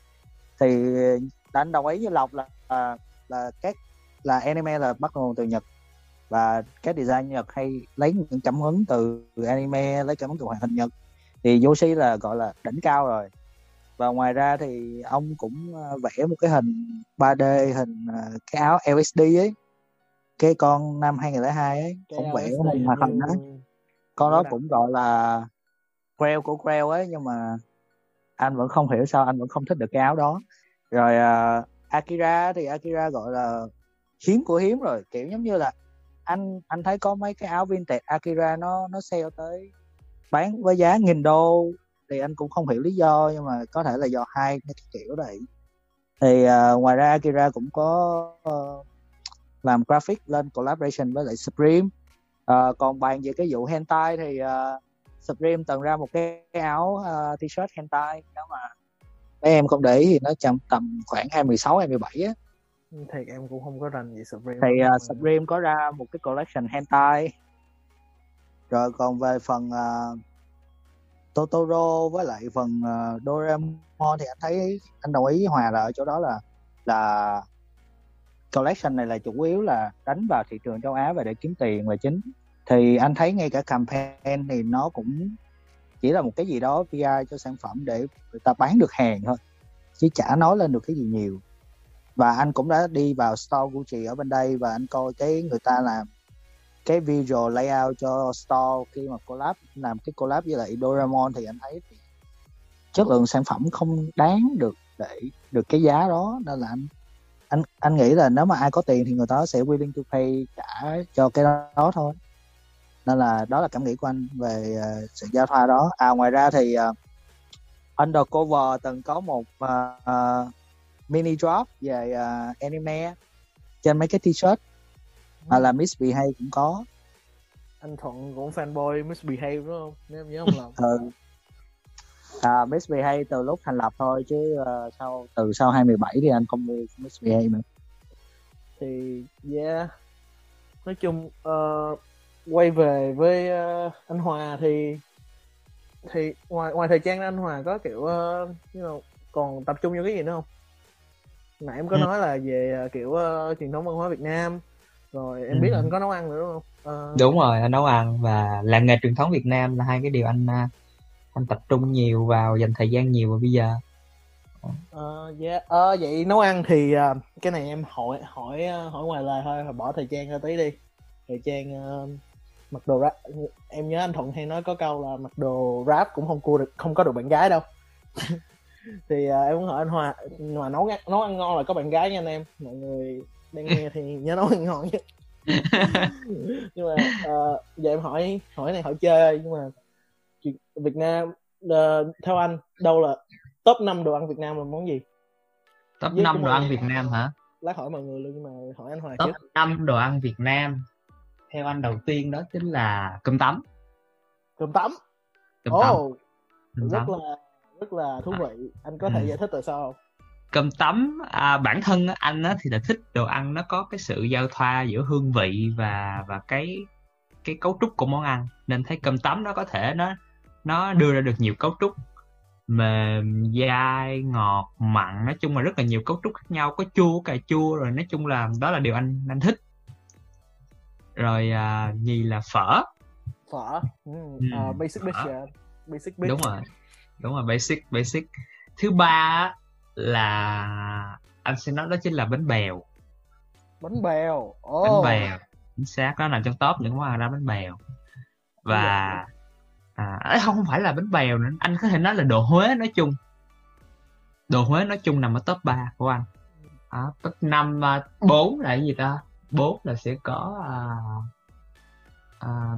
anh đồng ý với Lộc là anime là bắt nguồn từ Nhật, và các design Nhật hay lấy những cảm hứng từ anime, lấy cảm hứng từ hoạt hình Nhật, thì Yohji là gọi là đỉnh cao rồi. Và ngoài ra thì ông cũng vẽ một cái hình 3D, hình cái áo LSD ấy, cái con năm 2002 ấy, ông vẽ một hoạt hình đó. Con đó cũng gọi là Grail của Grail ấy, nhưng mà anh vẫn không hiểu sao anh vẫn không thích được cái áo đó. Rồi Akira thì Akira gọi là hiếm của hiếm rồi, kiểu giống như là anh thấy có mấy cái áo vintage Akira nó sale tới bán với giá $1,000, thì anh cũng không hiểu lý do, nhưng mà có thể là do hai cái kiểu đấy. Thì ngoài ra Akira cũng có làm graphic lên collaboration với lại Supreme. Còn bàn về cái vụ hentai thì Supreme từng ra một cái áo t-shirt hentai, nếu mà mấy em không để ý thì nó tầm khoảng 26-27 á. Thì em cũng không có rành gì Supreme. Thì Supreme có ra một cái collection hentai Rồi còn về phần Totoro với lại phần Doraemon thì anh thấy anh đồng ý Hòa là ở chỗ đó là collection này là chủ yếu là đánh vào thị trường châu Á và để kiếm tiền là chính. Thì anh thấy ngay cả campaign thì nó cũng chỉ là một cái gì đó PR cho sản phẩm để người ta bán được hàng thôi, chứ chả nói lên được cái gì nhiều. Và anh cũng đã đi vào store Gucci ở bên đây và anh coi cái người ta làm cái visual layout cho store khi mà collab, làm cái collab với lại Doraemon, thì anh thấy chất lượng sản phẩm không đáng được để được cái giá đó, nên là anh nghĩ là nếu mà ai có tiền thì người ta sẽ willing to pay trả cho cái đó thôi. Nên là đó là cảm nghĩ của anh về sự giao thoa đó. À, ngoài ra thì Undercover từng có một mini drop về anime trên mấy cái t-shirt, là Miss Behave cũng có. Anh Thuận cũng fanboy Miss Behave đúng không? Nếu em nhớ không lầm. Miss Behave từ lúc thành lập thôi, chứ sau 2017 thì anh không mua Miss Behave nữa. Thì yeah, nói chung quay về với anh Hòa thì ngoài thời trang anh Hòa có kiểu còn tập trung vô cái gì nữa không? Nãy em có nói là về kiểu truyền thống văn hóa Việt Nam, rồi em biết là anh có nấu ăn nữa đúng không? Đúng rồi, anh nấu ăn và làm nghề truyền thống Việt Nam là hai cái điều anh tập trung nhiều vào, dành thời gian nhiều vào bây giờ. Vậy nấu ăn thì cái này em hỏi ngoài lời thôi, bỏ thời trang ra tí đi. Thời trang mặc đồ rap, em nhớ anh Thuận hay nói có câu là mặc đồ rap cũng không có được bạn gái đâu. Thì em muốn hỏi anh Hòa nấu ăn ngon là có bạn gái nha anh em, mọi người đang nghe thì nhớ nấu ăn ngon chứ. Nhưng mà giờ em hỏi này hỏi chơi, nhưng mà Việt Nam theo anh đâu là top 5 đồ ăn Việt Nam là món gì? Top 5 đồ ăn Việt Nam hả? Lát hỏi mọi người luôn, nhưng mà hỏi anh Hòa trước. Top 5 đồ ăn Việt Nam theo anh đầu tiên đó chính là cơm tấm. Cơm tấm? Cơm tấm. Rất là thú vị. Anh có thể giải thích tại sao không? Cơm tấm, bản thân anh á, thì là thích đồ ăn nó có cái sự giao thoa giữa hương vị và cái cấu trúc của món ăn, nên thấy cơm tấm nó có thể nó đưa ra được nhiều cấu trúc mềm, dai, ngọt, mặn, nói chung là rất là nhiều cấu trúc khác nhau, có chua, cà chua, rồi nói chung là đó là điều anh thích. Rồi gì là phở. Basic bitch. Đúng rồi, basic. Thứ ba là anh sẽ nói đó chính là bánh bèo. Bánh bèo chính xác, nó nằm trong top những món ăn ra bánh bèo. Và không phải là bánh bèo nữa, anh có thể nói là đồ Huế nói chung nằm ở top 3 của anh. Top 5, 4 là cái gì ta? 4 là sẽ có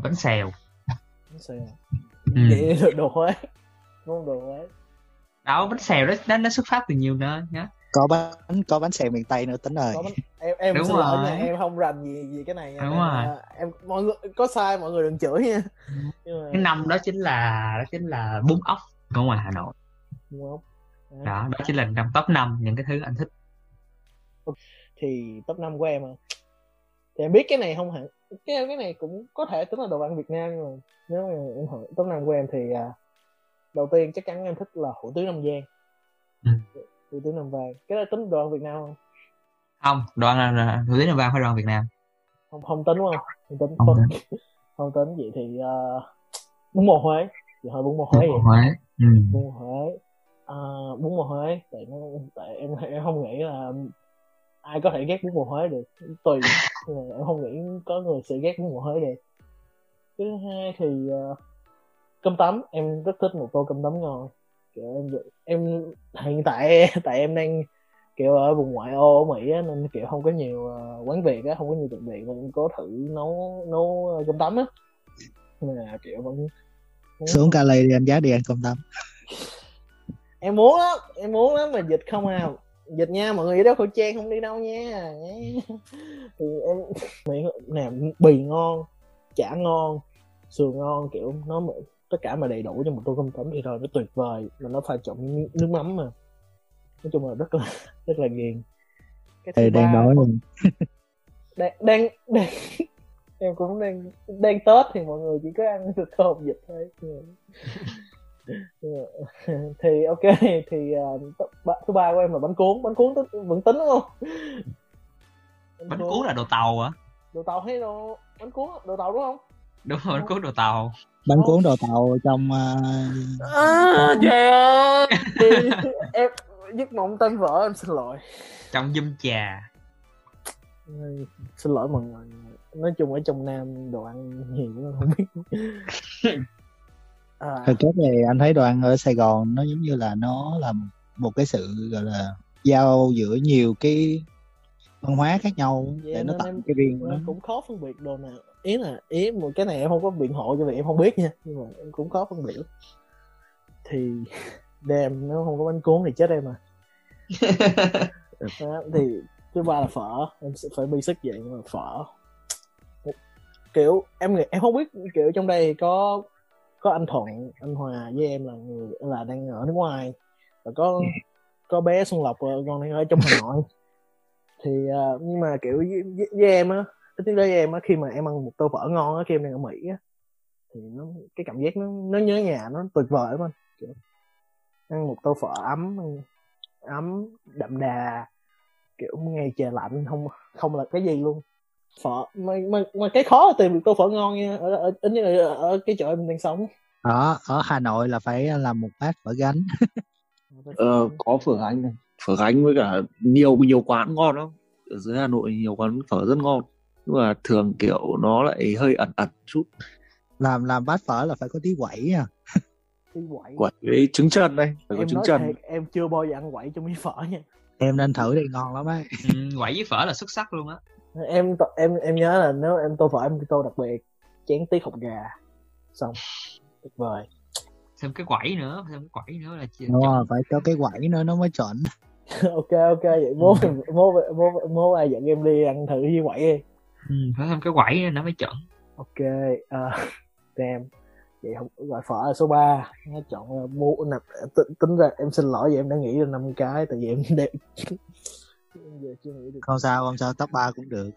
bánh xèo. Vậy đồ Huế, món đồ Huế. Đó, bánh xèo đó nó xuất phát từ nhiều nơi nhá. Có bánh xèo miền Tây nữa tính rồi. Em xin lỗi nha, em không rành gì cái này nha. Đúng rồi. Em mọi người có sai mọi người đừng chửi nha. Nhưng mà... Cái năm đó chính là bún ốc ở ngoài Hà Nội. Bún ốc. Đó chính là năm top 5 những cái thứ anh thích. Thì top 5 của em thì em biết cái này không hẳn, cái này cũng có thể tính là đồ ăn Việt Nam, nhưng mà nếu mà em hỏi top 5 của em thì đầu tiên chắc chắn em thích là hủ tiếu Nam Giang. Hủ tiếu Nam Vàng, cái đó tính đồ ăn Việt Nam không? Không, đồ ăn là hủ tiếu Nam Vàng phải đồ ăn Việt Nam. Không tính đúng không? Không tính. Không tính. Vậy thì bún bò Huế. Bún bò Huế. Tại em không nghĩ là ai có thể ghét bún bò Huế được, tùy, nhưng mà em không nghĩ có người sẽ ghét bún bò Huế được. Thứ hai thì cơm tấm, em rất thích một tô cơm tấm ngon. Kiểu em hiện tại tại em đang kiểu ở vùng ngoại ô ở Mỹ á, nên kiểu không có nhiều quán Việt á, không có nhiều tiệm Việt, nên em có thử nấu cơm tấm á, mà kiểu vẫn xuống Cali đi anh giá đi ăn cơm tấm. Em muốn lắm mà dịch không à. Dịch nha mọi người, ở đó khẩu trang không đi đâu nha. Thì em làm bì ngon, chả ngon, sườn ngon, kiểu nó tất cả mà đầy đủ cho một tô cơm tấm thì rồi nó tuyệt vời, mà nó pha trộn nước mắm mà. Nói chung là rất là ghiền. Cái thứ ba đang Em cũng đang Tết thì mọi người chỉ có ăn được cơm vịt thôi. Thì ok, thì thứ ba của em là bánh cuốn. Bánh cuốn vẫn tính đúng không? Bánh cuốn là đồ tàu hả? Đồ tàu hay đồ... bánh cuốn đồ tàu đúng không? Đúng rồi, bánh cuốn đồ tàu. Bánh cuốn đồ tàu trong... trời ơi! Em giấc mộng tan vỡ, em xin lỗi. Trong giùm trà. Xin lỗi mọi người. Nói chung ở trong Nam đồ ăn nhiều quá không biết. Thời trước này anh thấy đồ ăn ở Sài Gòn nó giống như là nó là một cái sự gọi là giao giữa nhiều cái văn hóa khác nhau, yeah, để nó tạo cái riêng của nó. Cũng khó phân biệt đồ nào. Ý một cái này em không có biện hộ cho vì em không biết nha, nhưng mà em cũng khó phân biệt. Thì đêm nó không có bánh cuốn thì chết em mà. Thì thứ ba là phở, em sẽ phải bi sức vậy mà phở. Kiểu em không biết kiểu trong đây có anh Thuận, anh Hòa với em là người là đang ở nước ngoài, và có bé Xuân Lộc còn đang ở trong Hà Nội. Thì nhưng mà kiểu với em á, tới đây em á, khi mà em ăn một tô phở ngon á, khi em đang ở Mỹ á, thì nó cái cảm giác nó nhớ nhà, nó tuyệt vời lắm anh. Kiểu ăn một tô phở ấm đậm đà, kiểu ngày trời lạnh không là cái gì luôn. Phở mà cái khó là tìm được tô phở ngon nha, ở cái chỗ em đang sống. Ở Hà Nội là phải làm một bát phở gánh. Có phở gánh này, phở gánh với cả nhiều quán ngon lắm. Ở dưới Hà Nội nhiều quán phở rất ngon, nhưng mà thường kiểu nó lại hơi ẩn chút. Làm bát phở là phải có tí quẩy à. Tí quẩy với trứng trần đây, phải có trứng trần. Em chưa bao giờ ăn quẩy trong miếng phở nha. Em nên thử đây, ngon lắm ấy. Quẩy với phở là xuất sắc luôn á. Em nhớ là nếu em tô phở em tô đặc biệt, chén tí hột gà, xong tuyệt vời. Thêm cái quẩy nữa là chị. Đúng rồi, phải có cái quẩy nữa nó mới chuẩn. ok vậy bố ai dẫn em đi ăn thử với quẩy đi. Phải thêm cái quẩy nữa nó mới chuẩn. Ok, em vậy không gọi phở là số 3, nó chọn mua nạp tính ra em xin lỗi vì em đã nghĩ ra 5 cái, tại vì em đẹp. Không sao, top 3 cũng được.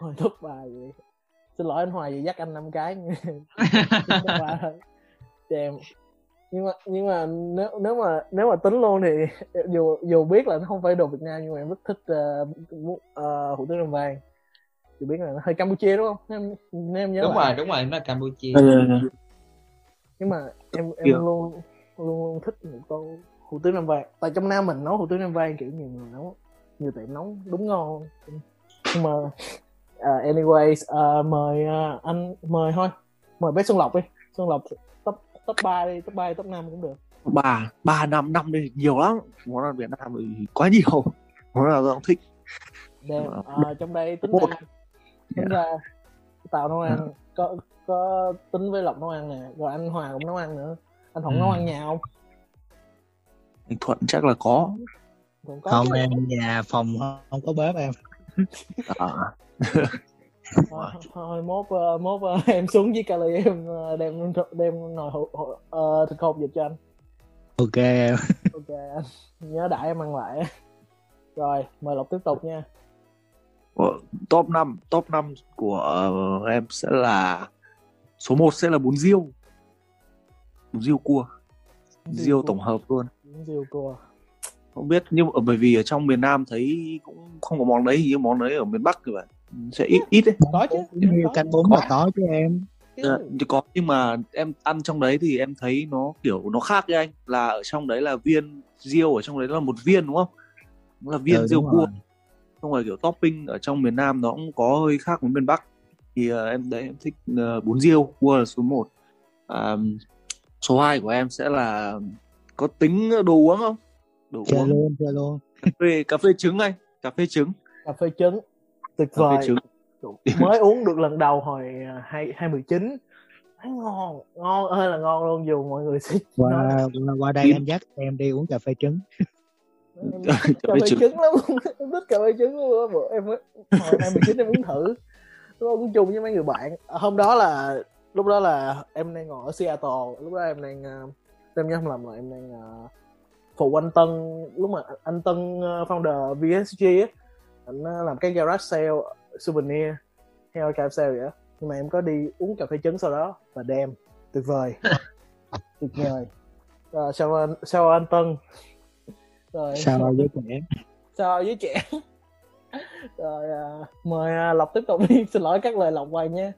Thôi top 3 vậy. Xin lỗi anh Hoài vì dắt anh 5 cái. Top 3 thôi. Damn. Nhưng mà nếu mà tính luôn thì dù biết là nó không phải đồ Việt Nam, nhưng mà em rất thích hủ tiếu Nam Vàng. Thì biết là nó hơi Campuchia đúng không? Em nhớ đúng rồi, nó là Campuchia. Nhưng mà em luôn thích một tô hủ tiếu Nam Vàng. Tại trong Nam mình nấu hủ tiếu Nam Vàng kiểu nhiều người nấu, nhiều tiệm nấu đúng ngon. Nhưng mà anyways, mời thôi. Mời bé Xuân Lộc đi. Xuân Lộc top 3 đi, top 3 đi, top 5 cũng được. 3, 5 đi, nhiều lắm. Món ăn Việt Nam thì quá nhiều. Món nào tôi không thích. Trong đây tính ra Tào nấu ăn, có tính với Lộc nấu ăn nè, rồi anh Hòa cũng nấu ăn nữa. Anh Thuận nấu ăn nhà không? Anh Thuận chắc là có. Không, em nhà phòng không có bếp em. Thôi mốt em xuống với Cali em đem nồi thịt hộp dịch cho anh. Ok em. Ok anh, nhớ đãi em ăn lại. Rồi, mời Lộc tiếp tục nha. Top 5 của em sẽ là số 1 sẽ là bún riêu cua. Riêu tổng hợp luôn. Bún riêu cua. Không biết, nhưng bởi vì ở trong miền Nam thấy cũng không có món đấy, nhưng món đấy ở miền Bắc thì sẽ ít đấy. Có chứ, canh bún là có chứ em. Có, nhưng mà em ăn trong đấy thì em thấy nó kiểu nó khác với anh. Là ở trong đấy là viên riêu, ở trong đấy là một viên đúng không? Nó là viên riêu cua. Xong rồi kiểu topping ở trong miền Nam nó cũng có hơi khác với miền Bắc. Thì em thích bún riêu cua là số 1. Số 2 của em sẽ là có tính đồ uống không? Chơi luôn. Cà phê trứng anh. Cà phê trứng tuyệt vời. Mới uống được lần đầu hồi 2019. Ngon ơi là ngon luôn. Dù mọi người sẽ qua đây em dắt em đi uống cà phê trứng. Em thích cà phê trứng lắm. Em thích cà phê trứng luôn. Em hồi 2019 em uống thử. Tôi uống chung với mấy người bạn. Lúc đó là em đang ngồi ở Seattle. Lúc đó em đang em nhớ không lầm là em đang phụ anh Tân, lúc mà anh Tân founder VSG á, anh làm cái garage sale souvenir, heo cam sale vậy á, nhưng mà em có đi uống cà phê trứng sau đó và đem. Tuyệt vời. Tuyệt vời. Sao anh Tân? Rồi, sao với trẻ? Sao với trẻ? Rồi mời Lộc tiếp tục đi. Xin lỗi các lời Lộc quay nhé.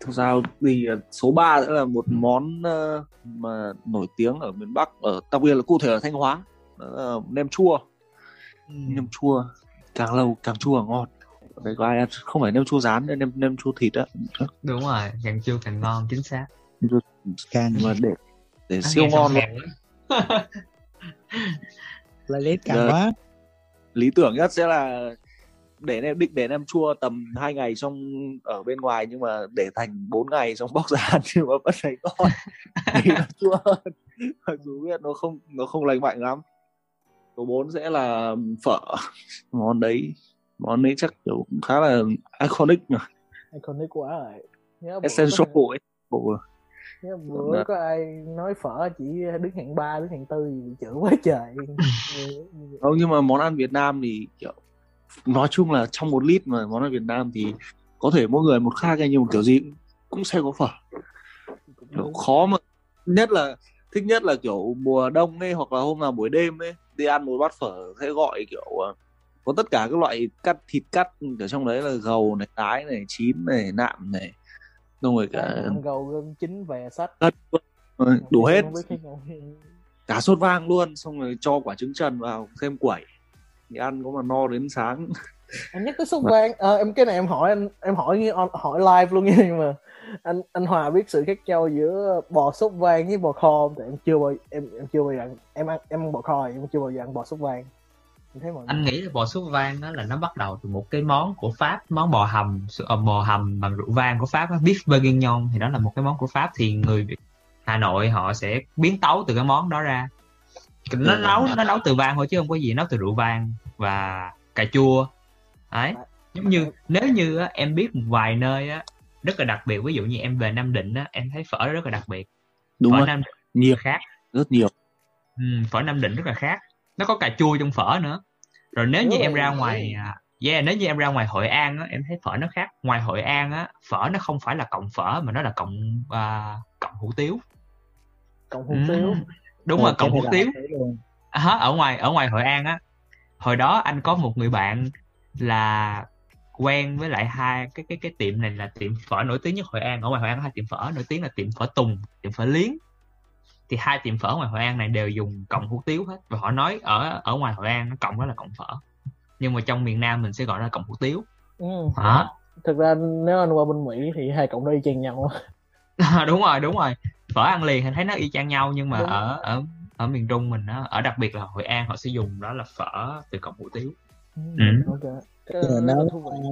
Thực ra thì số 3 nữa là một món mà nổi tiếng ở miền Bắc, ở đặc biệt là cụ thể ở Thanh Hóa, đó là nem chua. Nem chua càng lâu càng chua càng ngon. Cái có ai ăn không phải nem chua rán, nem chua thịt á. Đúng rồi, càng chua càng ngon, chính xác. Càng mà để siêu ngon. Là lết càng quá. Lý tưởng nhất sẽ là để nem chua tầm 2 ngày xong ở bên ngoài, nhưng mà để thành 4 ngày xong bóc ra ăn nhưng mà vẫn thấy ngon. Thì nó chua hơn. Mặc dù biết nó không lành mạnh lắm. Số 4 sẽ là phở. Món đấy chắc kiểu cũng khá là iconic rồi. Iconic quá rồi. Nhớ essential ấy. Nhớ bữa có ai nói phở chỉ đứng hạng 3, đứng hạng 4 gì chữ quá trời. Không, nhưng mà món ăn Việt Nam thì kiểu nói chung là trong một lít mà món ăn Việt Nam thì có thể mỗi người một khác, nhưng một kiểu gì cũng sẽ có phở. Kiểu khó mà thích nhất là kiểu mùa đông ấy, hoặc là hôm nào buổi đêm ấy đi ăn một bát phở sẽ gọi kiểu có tất cả các loại thịt cắt ở trong đấy, là gầu này, tái này, chín này, nạm này, xong rồi cả gầu gân chín về sắt đủ hết, cả sốt vang luôn, xong rồi cho quả trứng trần vào thêm quẩy thì ăn có mà no đến sáng. Anh nhắc tới sốt vang, em cái này em hỏi live luôn nha, nhưng mà anh Hòa biết sự khác nhau giữa bò sốt vang với bò kho không? Thì em chưa bao giờ ăn bò kho, em chưa bao giờ ăn bò sốt vang. Anh nghĩ là bò sốt vang đó là nó bắt đầu từ một cái món của Pháp, món bò hầm bằng rượu vang của Pháp, beef bourguignon, thì đó là một cái món của Pháp, thì người Hà Nội họ sẽ biến tấu từ cái món đó ra. Nó nấu từ vang thôi chứ không có gì, nấu từ rượu vang và cà chua. Đấy, giống như nếu như á, em biết một vài nơi á rất là đặc biệt, ví dụ như em về Nam Định á, em thấy phở rất là đặc biệt. Đúng phở rồi. Nam Định nhiều khác, rất nhiều. Phở Nam Định rất là khác. Nó có cà chua trong phở nữa. Rồi nếu như em ra ngoài Hội An á, em thấy phở nó khác. Ngoài Hội An á, phở nó không phải là cọng phở mà nó là cọng hủ tiếu. Cọng hủ tiếu. Đúng rồi, cọng hủ tiếu. Ở ngoài Hội An á, hồi đó anh có một người bạn là quen với lại hai cái tiệm này, là tiệm phở nổi tiếng nhất Hội An. Ở ngoài Hội An có hai tiệm phở nổi tiếng là tiệm phở Tùng, tiệm phở Liến. Thì hai tiệm phở ngoài Hội An này đều dùng cọng hủ tiếu hết, và họ nói ở ngoài Hội An cọng đó là cọng phở, nhưng mà trong miền Nam mình sẽ gọi là cọng hủ tiếu. Thực ra nếu anh qua bên Mỹ thì hai cọng đó y chang nhau. Đúng rồi, phở ăn liền anh thấy nó y chang nhau, nhưng mà ở miền Trung mình đó, ở đặc biệt là Hội An họ sẽ dùng đó là phở từ cọng hủ tiếu. Okay.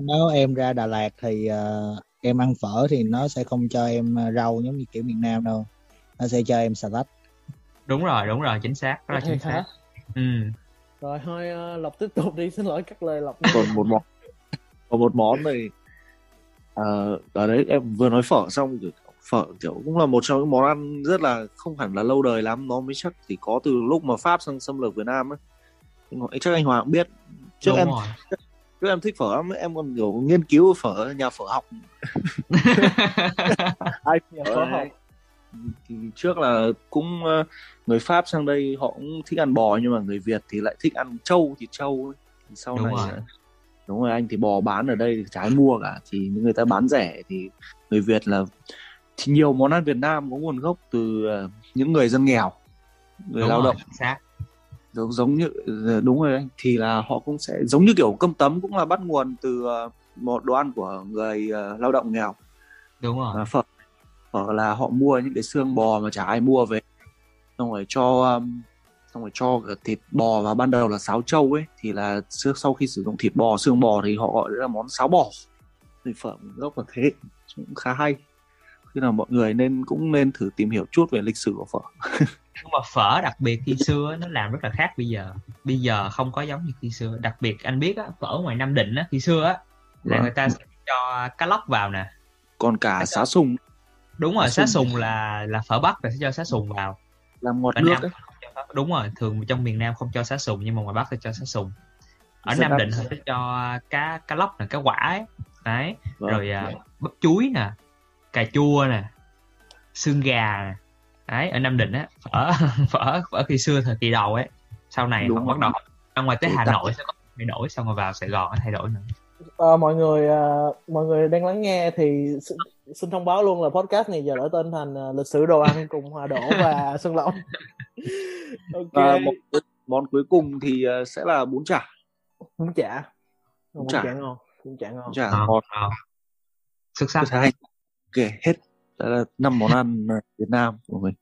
Nếu em ra Đà Lạt thì em ăn phở thì nó sẽ không cho em rau giống như kiểu miền Nam đâu. Nó sẽ cho em xà lách. Đúng rồi, chính xác. Đó là chính xác. Rồi thôi Lộc tiếp tục đi, xin lỗi các lời Lộc. Còn một món này ở đấy em vừa nói phở xong, phở kiểu cũng là một trong những món ăn rất là không hẳn là lâu đời lắm, nó mới chắc thì có từ lúc mà Pháp xâm lược Việt Nam ấy. Chắc anh Hòa cũng biết. Trước em thích phở lắm, em còn kiểu nghiên cứu phở, nhà phở học. Ai phở học? Trước là cũng người Pháp sang đây họ cũng thích ăn bò, nhưng mà người Việt thì lại thích ăn trâu. Thì sau này đúng rồi anh, thì bò bán ở đây chả ai mua cả, thì những người ta bán rẻ. Thì người Việt là thì nhiều món ăn Việt Nam có nguồn gốc từ những người dân nghèo, người lao động. Giống như đúng rồi anh, thì là họ cũng sẽ giống như kiểu cơm tấm cũng là bắt nguồn từ một đồ ăn của người lao động nghèo. Đúng rồi. Phở là họ mua những cái xương bò mà chả ai mua về, xong rồi cho thịt bò, và ban đầu là xáo trâu ấy, thì là sau khi sử dụng thịt bò, xương bò thì họ gọi là món xáo bò. Thì phở gốc là thế, cũng khá hay. Khi nào mọi người cũng nên thử tìm hiểu chút về lịch sử của phở. Nhưng mà phở đặc biệt khi xưa nó làm rất là khác bây giờ không có giống như khi xưa. Đặc biệt anh biết á, phở ngoài Nam Định á, khi xưa á là người ta sẽ cho cá lóc vào nè, còn cả xá sùng. Đúng rồi, xá sùng là phở Bắc là sẽ cho xá sùng vào làm ngọt nước. Đúng rồi, thường trong miền Nam không cho xá sùng, nhưng mà ngoài Bắc sẽ cho xá sùng. Ở Nam Định sẽ cho cá lóc này, cá quả ấy. đấy, vâng, rồi bắp chuối nè, cà chua nè, xương gà nè. Đấy, ở Nam Định á, phở khi xưa thời kỳ đầu ấy, sau này đúng, không bắt đầu ra ngoài tới Hà Nội sẽ có thay đổi, xong rồi vào Sài Gòn thay đổi nữa. Mọi người đang lắng nghe thì xin thông báo luôn là podcast này giờ đổi tên thành lịch sử đồ ăn cùng Hoa Đỗ và Xuân Lộc. Okay. Món cuối cùng thì sẽ là bún chả. Bún chả ngon. Bún chả ngon. Xuất sắc. Ok, hết. Đó là 5 món ăn Việt Nam của mình.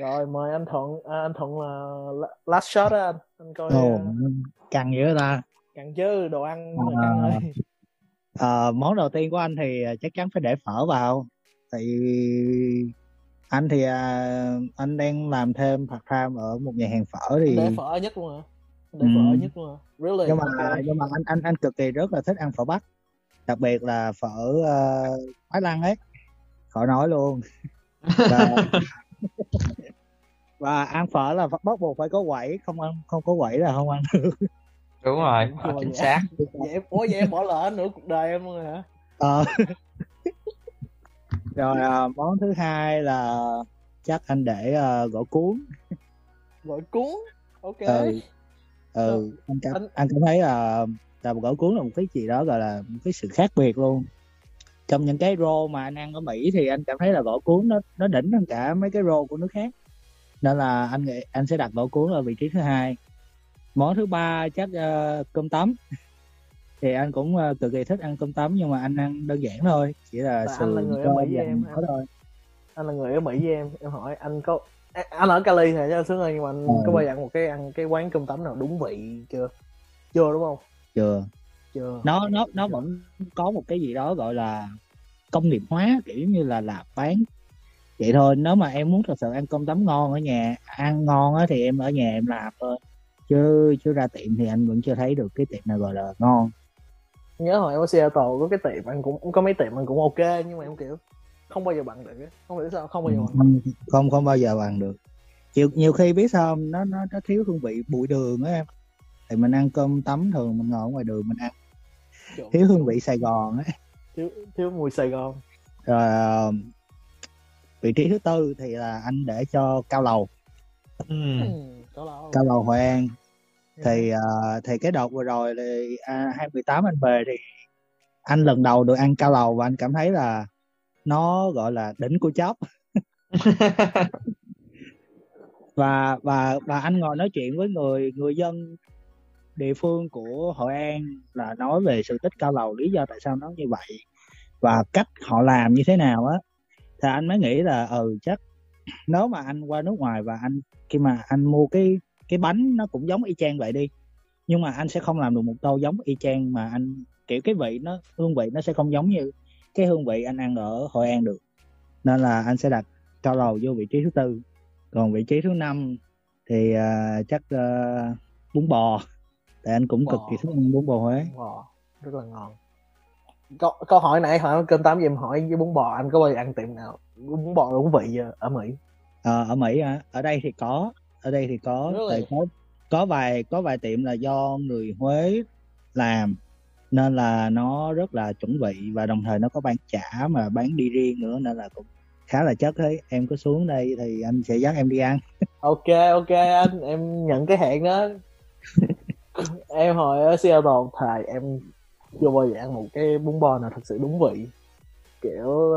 Rồi mời anh Thuận. Anh Thuận là last shot á anh. Anh coi. Căng dữ ta. Căng chứ, đồ ăn căng ơi. Món đầu tiên của anh thì chắc chắn phải để phở vào. Tại anh thì anh đang làm thêm part-time ở một nhà hàng phở thì để phở nhất luôn hả? Really? Nhưng mà anh cực kỳ rất là thích ăn phở Bắc. Đặc biệt là phở Thái Lan ấy. Khỏi nói luôn. Và ăn phở là bắt buộc phải có quẩy, không có quẩy là không ăn được. Đúng rồi, chính xác. Vậy em bỏ lỡ nửa cuộc đời em luôn hả? Rồi món thứ hai là chắc anh để gỏi cuốn. Gỏi cuốn? Ok. Anh cảm thấy là gỏi cuốn là một cái gì đó gọi là một cái sự khác biệt luôn. Trong những cái rô mà anh ăn ở Mỹ thì anh cảm thấy là gỏi cuốn nó đỉnh hơn cả mấy cái rô của nước khác. Nên là anh sẽ đặt gỏi cuốn ở vị trí thứ hai. Món thứ ba chắc cơm tấm. Thì anh cũng cực kỳ thích ăn cơm tấm, nhưng mà anh ăn đơn giản thôi, chỉ là sự anh là người ở Mỹ với em thôi. Anh là người ở Mỹ với em hỏi anh có anh ở Cali này chứ Sướng ơi, nhưng mà anh có bao giờ ăn cái quán cơm tấm nào đúng vị chưa? Chưa đúng không? Chưa. Nó vẫn có một cái gì đó gọi là công nghiệp hóa, kiểu như là bán vậy thôi. Nếu mà em muốn thật sự ăn cơm tấm ngon ở nhà, ăn ngon á thì em ở nhà em làm thôi. Chứ ra tiệm thì anh vẫn chưa thấy được cái tiệm nào gọi là ngon. Nhớ hồi em ở Seattle có cái tiệm anh cũng có mấy tiệm anh cũng ok, nhưng mà em kiểu không bao giờ bằng được, không hiểu sao không bao giờ bằng được. Nhiều khi biết sao không? Nó thiếu hương vị bụi đường á em. Thì mình ăn cơm tấm thường mình ngồi ngoài đường mình ăn. Thiếu hương vị Sài Gòn ấy. Thiếu mùi Sài Gòn. Rồi vị trí thứ tư thì là anh để cho cao lầu. Cao lầu Hội An thì cái đợt vừa rồi thì 2018 anh về thì anh lần đầu được ăn cao lầu và anh cảm thấy là nó gọi là đỉnh của chóp. và anh ngồi nói chuyện với người dân địa phương của Hội An là nói về sự tích cao lầu, lý do tại sao nó như vậy và cách họ làm như thế nào á, thì anh mới nghĩ là chắc nếu mà anh qua nước ngoài và anh khi mà anh mua cái bánh nó cũng giống y chang vậy đi, nhưng mà anh sẽ không làm được một tô giống y chang mà anh kiểu cái vị nó hương vị nó sẽ không giống như cái hương vị anh ăn ở Hội An được. Nên là anh sẽ đặt cao lầu vô vị trí thứ tư. Còn vị trí thứ năm thì chắc bún bò, tại anh cũng cực kỳ thích ăn bún bò Huế. Bò rất là ngon. Câu hỏi nãy hỏi cơm tấm gì em hỏi với bún bò, anh có bao giờ ăn tiệm nào bún bò đúng vị ở Mỹ? Ở Mỹ hả? Ở đây thì có tại có vài tiệm là do người Huế làm nên là nó rất là chuẩn vị, và đồng thời nó có bán chả mà bán đi riêng nữa nên là cũng khá là chất đấy. Em có xuống đây thì anh sẽ dắt em đi ăn. Ok anh, em nhận cái hẹn đó. Em hồi ở Seattle thời em vô bao giờ ăn một cái bún bò nào thật sự đúng vị, kiểu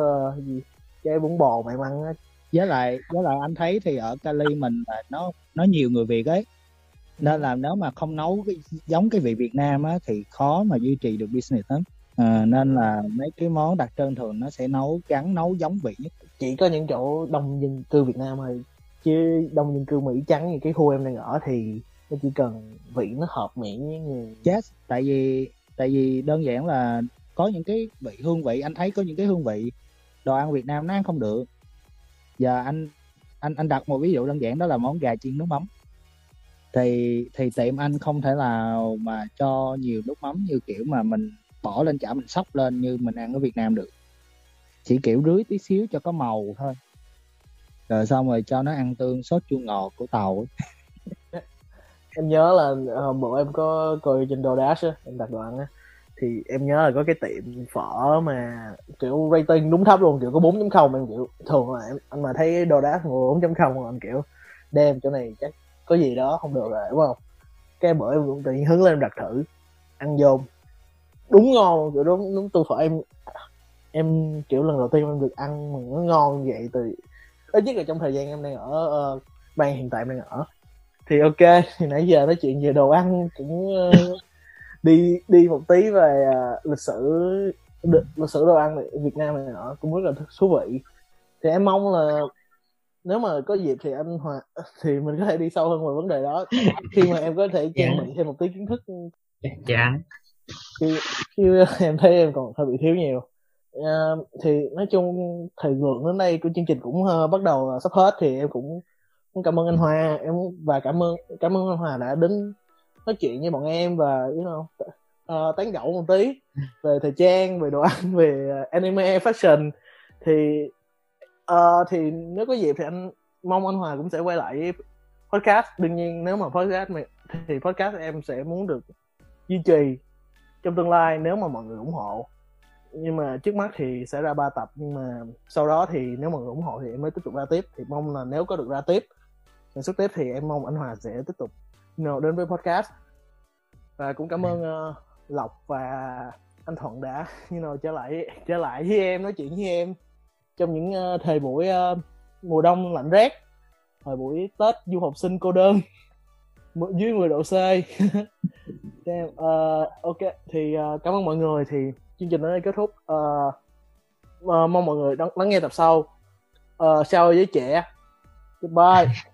cái bún bò mà em ăn á. Với lại anh thấy thì ở Cali mình là nó nhiều người Việt ấy, nên là nếu mà không nấu giống cái vị Việt Nam á thì khó mà duy trì được business lắm. Nên là mấy cái món đặc trưng thường nó sẽ nấu giống vị nhất. Chỉ có những chỗ đông dân cư Việt Nam thôi, chứ đông dân cư Mỹ trắng như cái khu em đang ở thì nó chỉ cần vị nó hợp miệng với người. Yes, tại vì đơn giản là có những cái vị hương vị, anh thấy có những cái hương vị đồ ăn Việt Nam nó ăn không được. Giờ anh đặt một ví dụ đơn giản đó là món gà chiên nước mắm. Thì tiệm anh không thể nào mà cho nhiều nước mắm như kiểu mà mình bỏ lên chả mình xóc lên như mình ăn ở Việt Nam được. Chỉ kiểu rưới tí xíu cho có màu thôi. Rồi xong rồi cho nó ăn tương sốt chua ngọt của Tàu. Em nhớ là hôm bữa em có coi trên DoorDash á, em đặt đồ ăn á, thì em nhớ là có cái tiệm phở mà kiểu rating đúng thấp luôn, kiểu có 4.0, em kiểu thường là em, anh mà thấy đồ đá ngồi 4.0 anh kiểu đem chỗ này chắc có gì đó không được rồi đúng không, cái bữa em cũng tự nhiên hứng lên em đặt thử ăn vô đúng ngon, kiểu đúng tôi phở em kiểu lần đầu tiên em được ăn mà nó ngon vậy, từ ít nhất là trong thời gian em đang ở bang hiện tại em đang ở. Thì ok, thì nãy giờ nói chuyện về đồ ăn cũng đi một tí về lịch sử đồ ăn Việt Nam này nọ, cũng rất là thú vị. Thì em mong là nếu mà có dịp thì anh Hòa thì mình có thể đi sâu hơn về vấn đề đó khi mà em có thể trang bị thêm một tí kiến thức. Dạ. Khi em thấy em còn hơi bị thiếu nhiều. Thì nói chung thời lượng đến đây của chương trình cũng bắt đầu sắp hết, thì em cũng cảm ơn anh Hòa và cảm ơn anh Hòa đã đến nói chuyện với bọn em và tán gẫu một tí về thời trang, về đồ ăn, về anime, fashion. Thì nếu có dịp thì anh mong anh Hòa cũng sẽ quay lại podcast. Đương nhiên nếu mà podcast thì podcast em sẽ muốn được duy trì trong tương lai nếu mà mọi người ủng hộ. Nhưng mà trước mắt thì sẽ ra 3 tập, nhưng mà sau đó thì nếu mọi người ủng hộ thì em mới tiếp tục ra tiếp. Thì mong là nếu có được ra tiếp, sản xuất tiếp thì em mong anh Hòa sẽ tiếp tục đến với podcast. Và cũng cảm ơn Lộc và anh Thuận đã trở lại với em, nói chuyện với em trong những thời buổi mùa đông lạnh rét, thời buổi Tết du học sinh cô đơn dưới 10 độ C. Ok, thì cảm ơn mọi người, thì chương trình đến đây kết thúc. Mong mọi người lắng nghe tập sau. Sao giới trẻ. Goodbye.